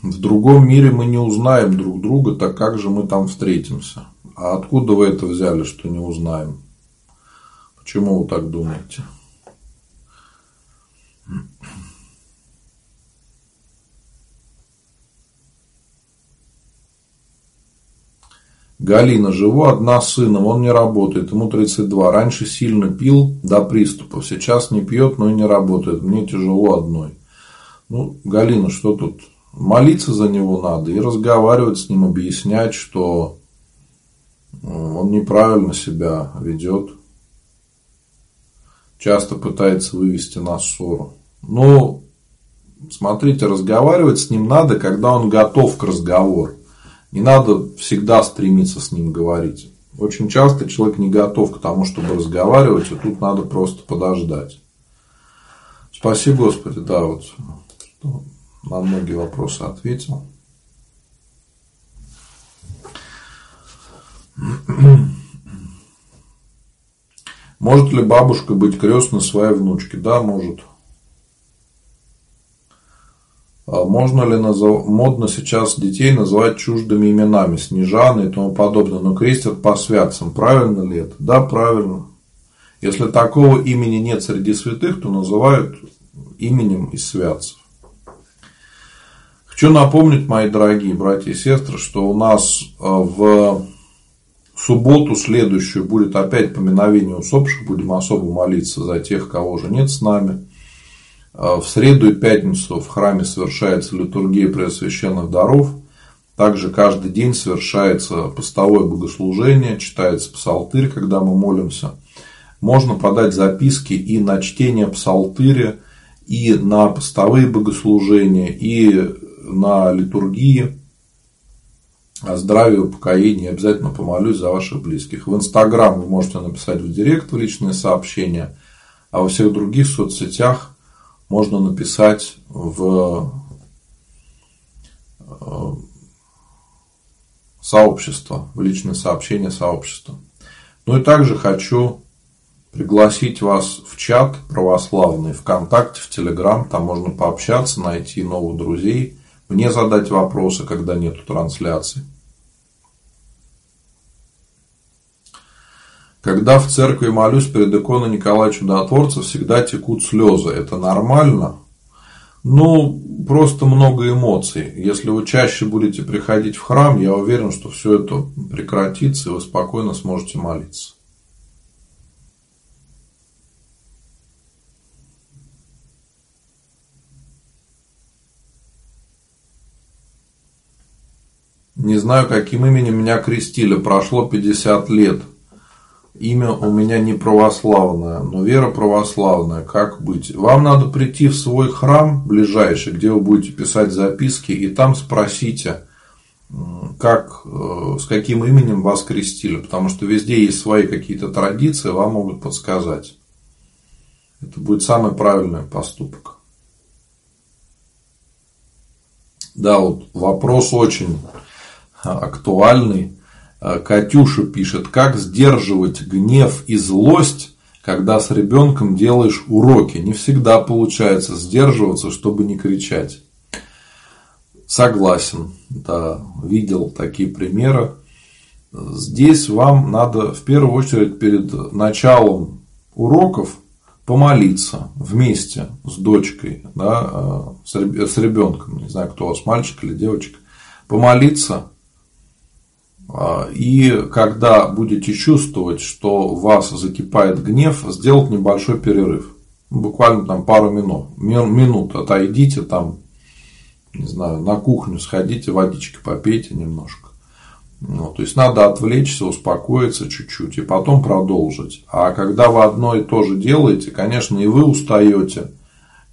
В другом мире мы не узнаем друг друга, так как же мы там встретимся? А откуда вы это взяли, что не узнаем? Почему вы так думаете? Галина. Живу одна с сыном, он не работает, ему 32. Раньше сильно пил до приступов, сейчас не пьет, но и не работает. Мне тяжело одной. Ну, Галина, что тут? Молиться за него надо и разговаривать с ним, объяснять, что он неправильно себя ведет. Часто пытается вывести на ссору. Но, смотрите, разговаривать с ним надо, когда он готов к разговору. Не надо всегда стремиться с ним говорить. Очень часто человек не готов к тому, чтобы разговаривать, и тут надо просто подождать. Спаси Господи, да, вот на многие вопросы ответил. Может ли бабушка быть крестной своей внучке? Да, может. Можно ли модно сейчас детей называть чуждыми именами, Снежана и тому подобное, но крестят по святцам? Правильно ли это? Да, правильно. Если такого имени нет среди святых, то называют именем из святцев. Хочу напомнить, мои дорогие братья и сестры, что у нас в субботу следующую будет опять поминовение усопших. Будем особо молиться за тех, кого уже нет с нами. В среду и пятницу в храме совершается литургия Преосвященных Даров. Также каждый день совершается постовое богослужение, читается псалтырь, когда мы молимся. Можно подать записки и на чтение псалтыря, и на постовые богослужения, и на литургии, о здравии, упокоении. Обязательно помолюсь за ваших близких. В Инстаграм вы можете написать в директ, в личные сообщения, а во всех других соцсетях можно написать в сообщество, в личные сообщения сообщества. Ну и также хочу пригласить вас в чат православный, ВКонтакте, в Телеграм. Там можно пообщаться, найти новых друзей. Мне задать вопросы, когда нету трансляции. Когда в церкви молюсь перед иконой Николая Чудотворца, всегда текут слезы. Это нормально? Ну, просто много эмоций. Если вы чаще будете приходить в храм, я уверен, что все это прекратится, и вы спокойно сможете молиться. Не знаю, каким именем меня крестили. Прошло 50 лет. Имя у меня не православное, но вера православная. Как быть? Вам надо прийти в свой храм ближайший, где вы будете писать записки, и там спросите, с каким именем вас крестили. Потому что везде есть свои какие-то традиции, вам могут подсказать. Это будет самый правильный поступок. Да, вот вопрос очень актуальный. Катюша пишет: как сдерживать гнев и злость, когда с ребенком делаешь уроки. Не всегда получается сдерживаться, чтобы не кричать. Согласен, да, видел такие примеры. Здесь вам надо в первую очередь перед началом уроков помолиться вместе с дочкой, да, с ребенком, не знаю, кто у вас, мальчик или девочка, помолиться. И когда будете чувствовать, что у вас закипает гнев, сделать небольшой перерыв. Буквально там пару минут. Отойдите там, не знаю, на кухню сходите, водички попейте немножко. Ну, то есть надо отвлечься, успокоиться чуть-чуть и потом продолжить. А когда вы одно и то же делаете, конечно, и вы устаете,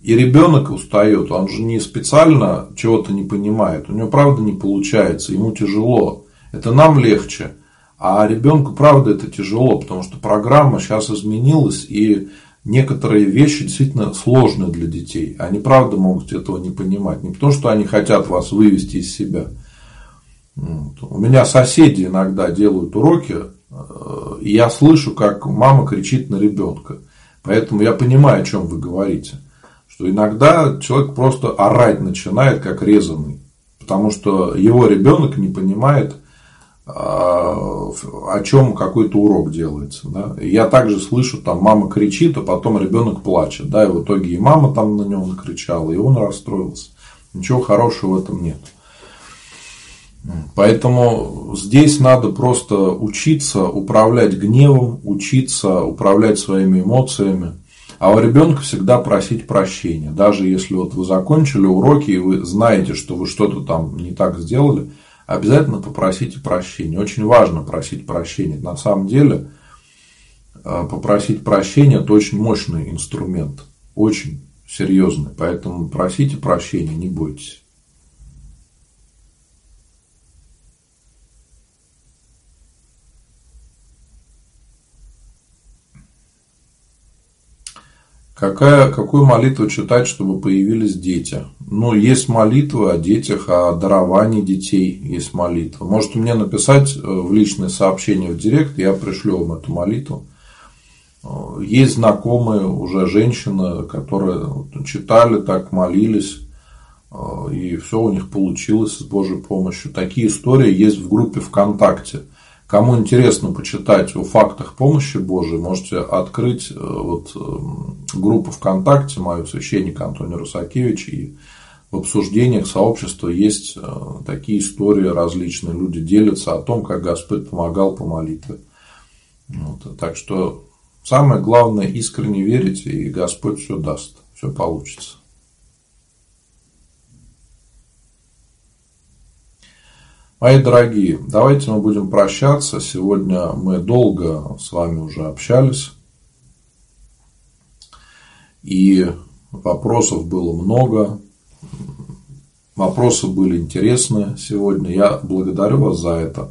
и ребенок устает. Он же не специально чего-то не понимает. У него правда не получается, ему тяжело. Это нам легче, а ребенку, правда, это тяжело, потому что программа сейчас изменилась, и некоторые вещи действительно сложны для детей. Они, правда, могут этого не понимать. Не потому, что они хотят вас вывести из себя. У меня соседи иногда делают уроки, и я слышу, как мама кричит на ребенка. Поэтому я понимаю, о чем вы говорите. Что иногда человек просто орать начинает, как резаный. Потому что его ребенок не понимает, о чем какой-то урок делается, да? Я также слышу, там мама кричит, а потом ребенок плачет, да? И в итоге и мама там на него накричала, и он расстроился. Ничего хорошего в этом нет. Поэтому здесь надо просто учиться управлять гневом, учиться управлять своими эмоциями. А у ребенка всегда просить прощения. Даже если вот вы закончили уроки и вы знаете, что вы что-то там не так сделали, обязательно попросите прощения. Очень важно просить прощения. На самом деле, попросить прощения – это очень мощный инструмент. Очень серьезный. Поэтому просите прощения, не бойтесь. Какую молитву читать, чтобы появились дети? Ну, есть молитвы о детях, о даровании детей есть молитва. Можете мне написать в личное сообщение в директ, я пришлю вам эту молитву. Есть знакомые уже женщины, которые читали так, молились, и все у них получилось с Божьей помощью. Такие истории есть в группе ВКонтакте. Кому интересно почитать о фактах помощи Божией, можете открыть вот группу ВКонтакте, мою священника Антония Русакевича, и в обсуждениях сообщества есть такие истории различные. Люди делятся о том, как Господь помогал по молитве. Вот. Так что самое главное – искренне верить, и Господь все даст, все получится. Мои дорогие, давайте мы будем прощаться. Сегодня мы долго с вами уже общались. И вопросов было много. Вопросы были интересны сегодня. Я благодарю вас за это.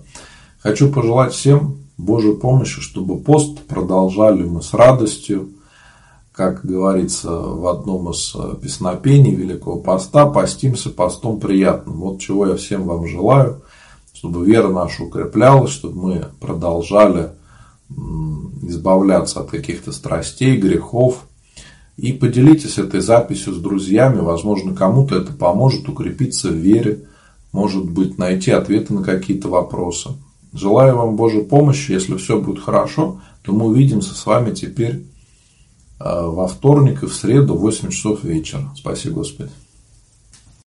Хочу пожелать всем Божьей помощи, чтобы пост продолжали мы с радостью. Как говорится в одном из песнопений Великого поста, постимся постом приятным. Вот чего я всем вам желаю. Чтобы вера наша укреплялась, чтобы мы продолжали избавляться от каких-то страстей, грехов. И поделитесь этой записью с друзьями. Возможно, кому-то это поможет укрепиться в вере. Может быть, найти ответы на какие-то вопросы. Желаю вам Божьей помощи. Если все будет хорошо, то мы увидимся с вами теперь во вторник и в среду в 8 часов вечера. Спаси Господи.